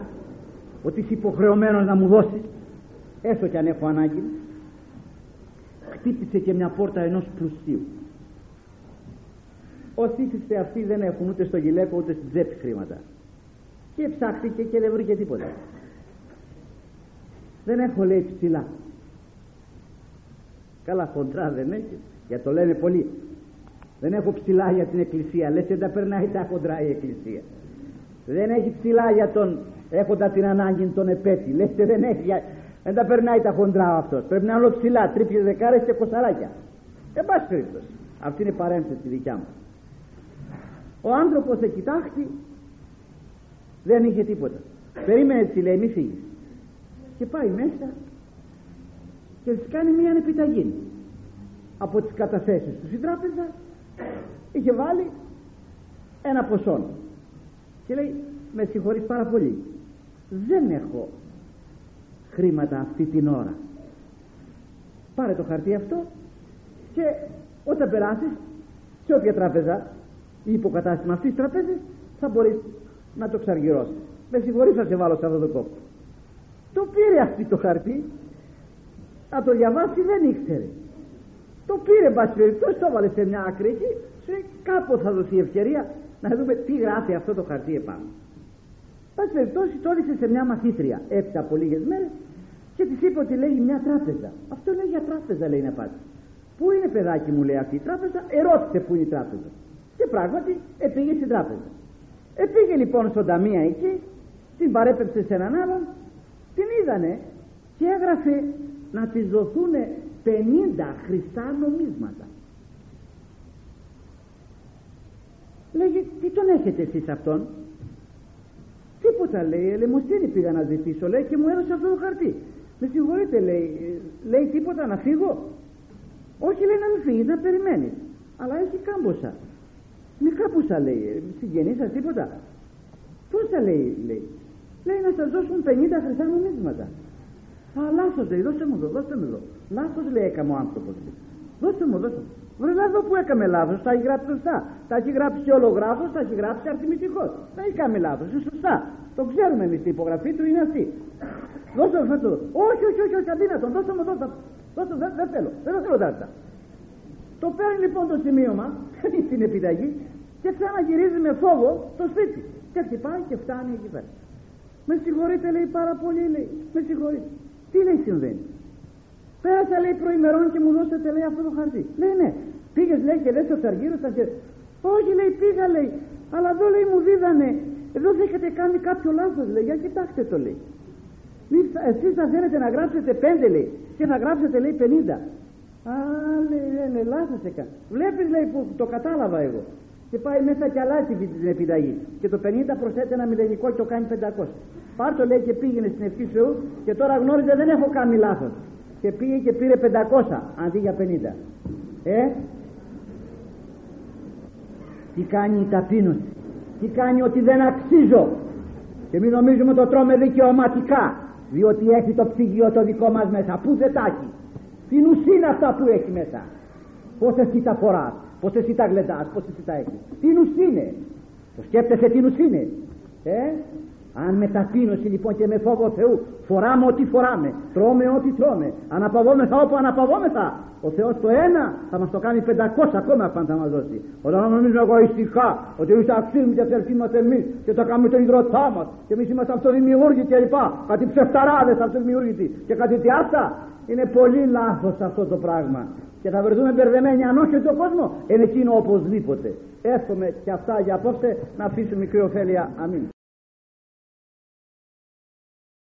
ότι είσαι υποχρεωμένος να μου δώσεις έστω κι αν έχω ανάγκη, χτύπησε και μια πόρτα ενός πλουσίου. Όσοι είστε αυτοί δεν έχουν ούτε στο γυλαίκο ούτε στην τσέπη χρήματα και ψάχθηκε και δεν βρήκε τίποτα. Δεν έχω λέει ψηλά. Καλά χοντρά δεν έχει, για το λένε πολύ. Δεν έχω ψηλά για την εκκλησία. Λες δεν τα περνάει τα χοντρά η εκκλησία. Δεν έχει ψηλά για τον έχοντα την ανάγκη τον επέτη. Λες δεν έχει για... Δεν τα περνάει τα χοντρά αυτός. Πρέπει να είναι όλο ψηλά, τρίπιες δεκάρες και κοσαράκια. Εν πάση περιπτώσει. Αυτή είναι η παρένθεση δικιά μου. Ο άνθρωπος σε κοιτάχτη, δεν είχε τίποτα. Περίμενε έτσι λέει, μη φύγεις. Και πάει μέσα και της κάνει μια επιταγή. Από τις καταθέσεις του στην τράπεζα είχε βάλει ένα ποσό. Και λέει, με συγχωρείς πάρα πολύ. Δεν έχω χρήματα αυτή την ώρα. Πάρε το χαρτί αυτό και όταν περάσεις σε όποια τράπεζα ή υποκατάστημα αυτής της τραπέζης θα μπορείς να το ξαργυρώσεις. Με συγχωρείς θα σε βάλω σε αυτό το κόπο. Το πήρε αυτή το χαρτί, να το διαβάσει δεν ήξερε. Το πήρε μπας περιπτώσει, το έβαλε σε μια άκρη εκεί, σε κάπου θα δοθεί ευκαιρία να δούμε τι γράφει αυτό το χαρτί επάνω. Πάση περιπτώσει, τόλισε σε μια μαθήτρια έπειτα από λίγες μέρες και της είπε ότι λέγει μια τράπεζα. Αυτό λέει για τράπεζα, λέει να πάτε. Πού είναι, παιδάκι μου, λέει αυτή η τράπεζα, ερώτησε πού είναι η τράπεζα. Και πράγματι επήγε στην τράπεζα. Επήγε λοιπόν στον ταμεία εκεί, την παρέπεψε σε έναν άλλον, την είδανε και έγραφε να της δοθούν πενήντα χρυσά νομίσματα. Λέγει, τι τον έχετε εσείς αυτόν? Τίποτα, λέει, ελεημοσύνη πήγα να ζητήσω, λέει, και μου έδωσε αυτό το χαρτί. Με συγχωρείτε, λέει, λέει τίποτα να φύγω? Όχι, λέει, να μην φύγεις, να περιμένεις. Αλλά έχει κάμποσα. Μικρά ποσά, λέει, συγγενείς σας τίποτα? Πόσα, λέει, λέει. Λέει να σας δώσουν πενήντα χρυσά νομίσματα. Α, λάθος, λέει, δώστε μου εδώ, δώστε μου εδώ. Λάθος, λέει, έκαμε ο άνθρωπος. Δώστε μου, δώστε μου. Βρε, να δω που έκαμε λάθος, τα έχει γράψει σωστά. Τα έχει γράψει ολογράφος, τα έχει γράψει αριθμητικός. Τα έχει κάνει λάθος, είναι σωστά. Το ξέρουμε εμείς, η υπογραφή του είναι αυτή. Δώστε μου αυτό. Όχι, όχι, όχι, όχι, αδύνατον, δώστε μου, δώστε μου. Δώστε μου, δεν δε θέλω, δεν θέλω δάρτα. Το παίρνει λοιπόν το σημείωμα, κάνει την επιταγή και ξαναγυρίζει με φόβο το σπίτι. Και χτυπάει και φτάνει εκεί πέρα. Με συγχωρείτε, λέει, πάρα πολύ, λέει. Με συγχωρείτε. Τι, λέει, συμβαίνει? Πέρασα, λέει, προημερών και μου δώσατε, λέει, αυτό το χαρτί. Λέει, ναι. Πήγες, λέει, και δεν το αργύρωσα και... Όχι, λέει, πήγα, λέει. Αλλά εδώ, λέει, μου δίδανε. Εδώ θα έχετε κάνει κάποιο λάθος, λέει. Για κοιτάξτε το, λέει. Εσείς θα θέλετε να γράψετε πέντε, λέει. Και θα γράψετε, λέει, πενήντα. Α, λέει, λέει, λάθος έκανε. Βλέπεις, λέει, που το κατάλαβα εγώ. Και πάει μέσα και αλλάζει την επιταγή. Και το πενήντα προσθέτει ένα μηδενικό και το κάνει πεντακόσια. Πάρτο, λέει, και πήγαινε στην ευχή Θεού και τώρα γνώριζε δεν έχω κάνει λάθος. Και πήγε και πήρε πεντακόσια αντί για πενήντα. Ε, τι κάνει η ταπείνωση, τι κάνει ότι δεν αξίζω. Και μην νομίζουμε το τρώμε δικαιωματικά, διότι έχει το ψυγείο το δικό μας μέσα. Πού δεν τα έχει? Την ουσία αυτά που έχει μέσα. Πώς εσύ τα φοράς, πώς εσύ τα γλεντάς, πώς εσύ τα έχεις. Την ουσία είναι. Το σκέπτεσαι την ουσία είναι. Ε, αν με ταπείνωση λοιπόν και με φόβο Θεού φοράμε ό,τι φοράμε, τρώμε ό,τι τρώμε, αναπαυόμεθα όπου αναπαυόμεθα, ο Θεός το ένα θα μας το κάνει πεντακόσια ακόμα αν θα μας δώσει. Όταν νομίζουμε εγωιστικά ότι εμείς αξίζουμε και αυτοί είμαστε εμείς και το κάνουμε τον ιδρωτά μας και εμείς είμαστε αυτοδημιούργοι κλπ. Κάτι ψευταράδες αυτοδημιούργοι και κάτι τι αυτά. Είναι πολύ λάθος αυτό το πράγμα. Και θα βρεθούμε μπερδεμένοι, αν όχι στον κόσμο, εν εκείνο οπωσδήποτε. Εύχομαι και αυτά για απόψε να αφήσουμε μικρή ωφέλεια. Αμήν.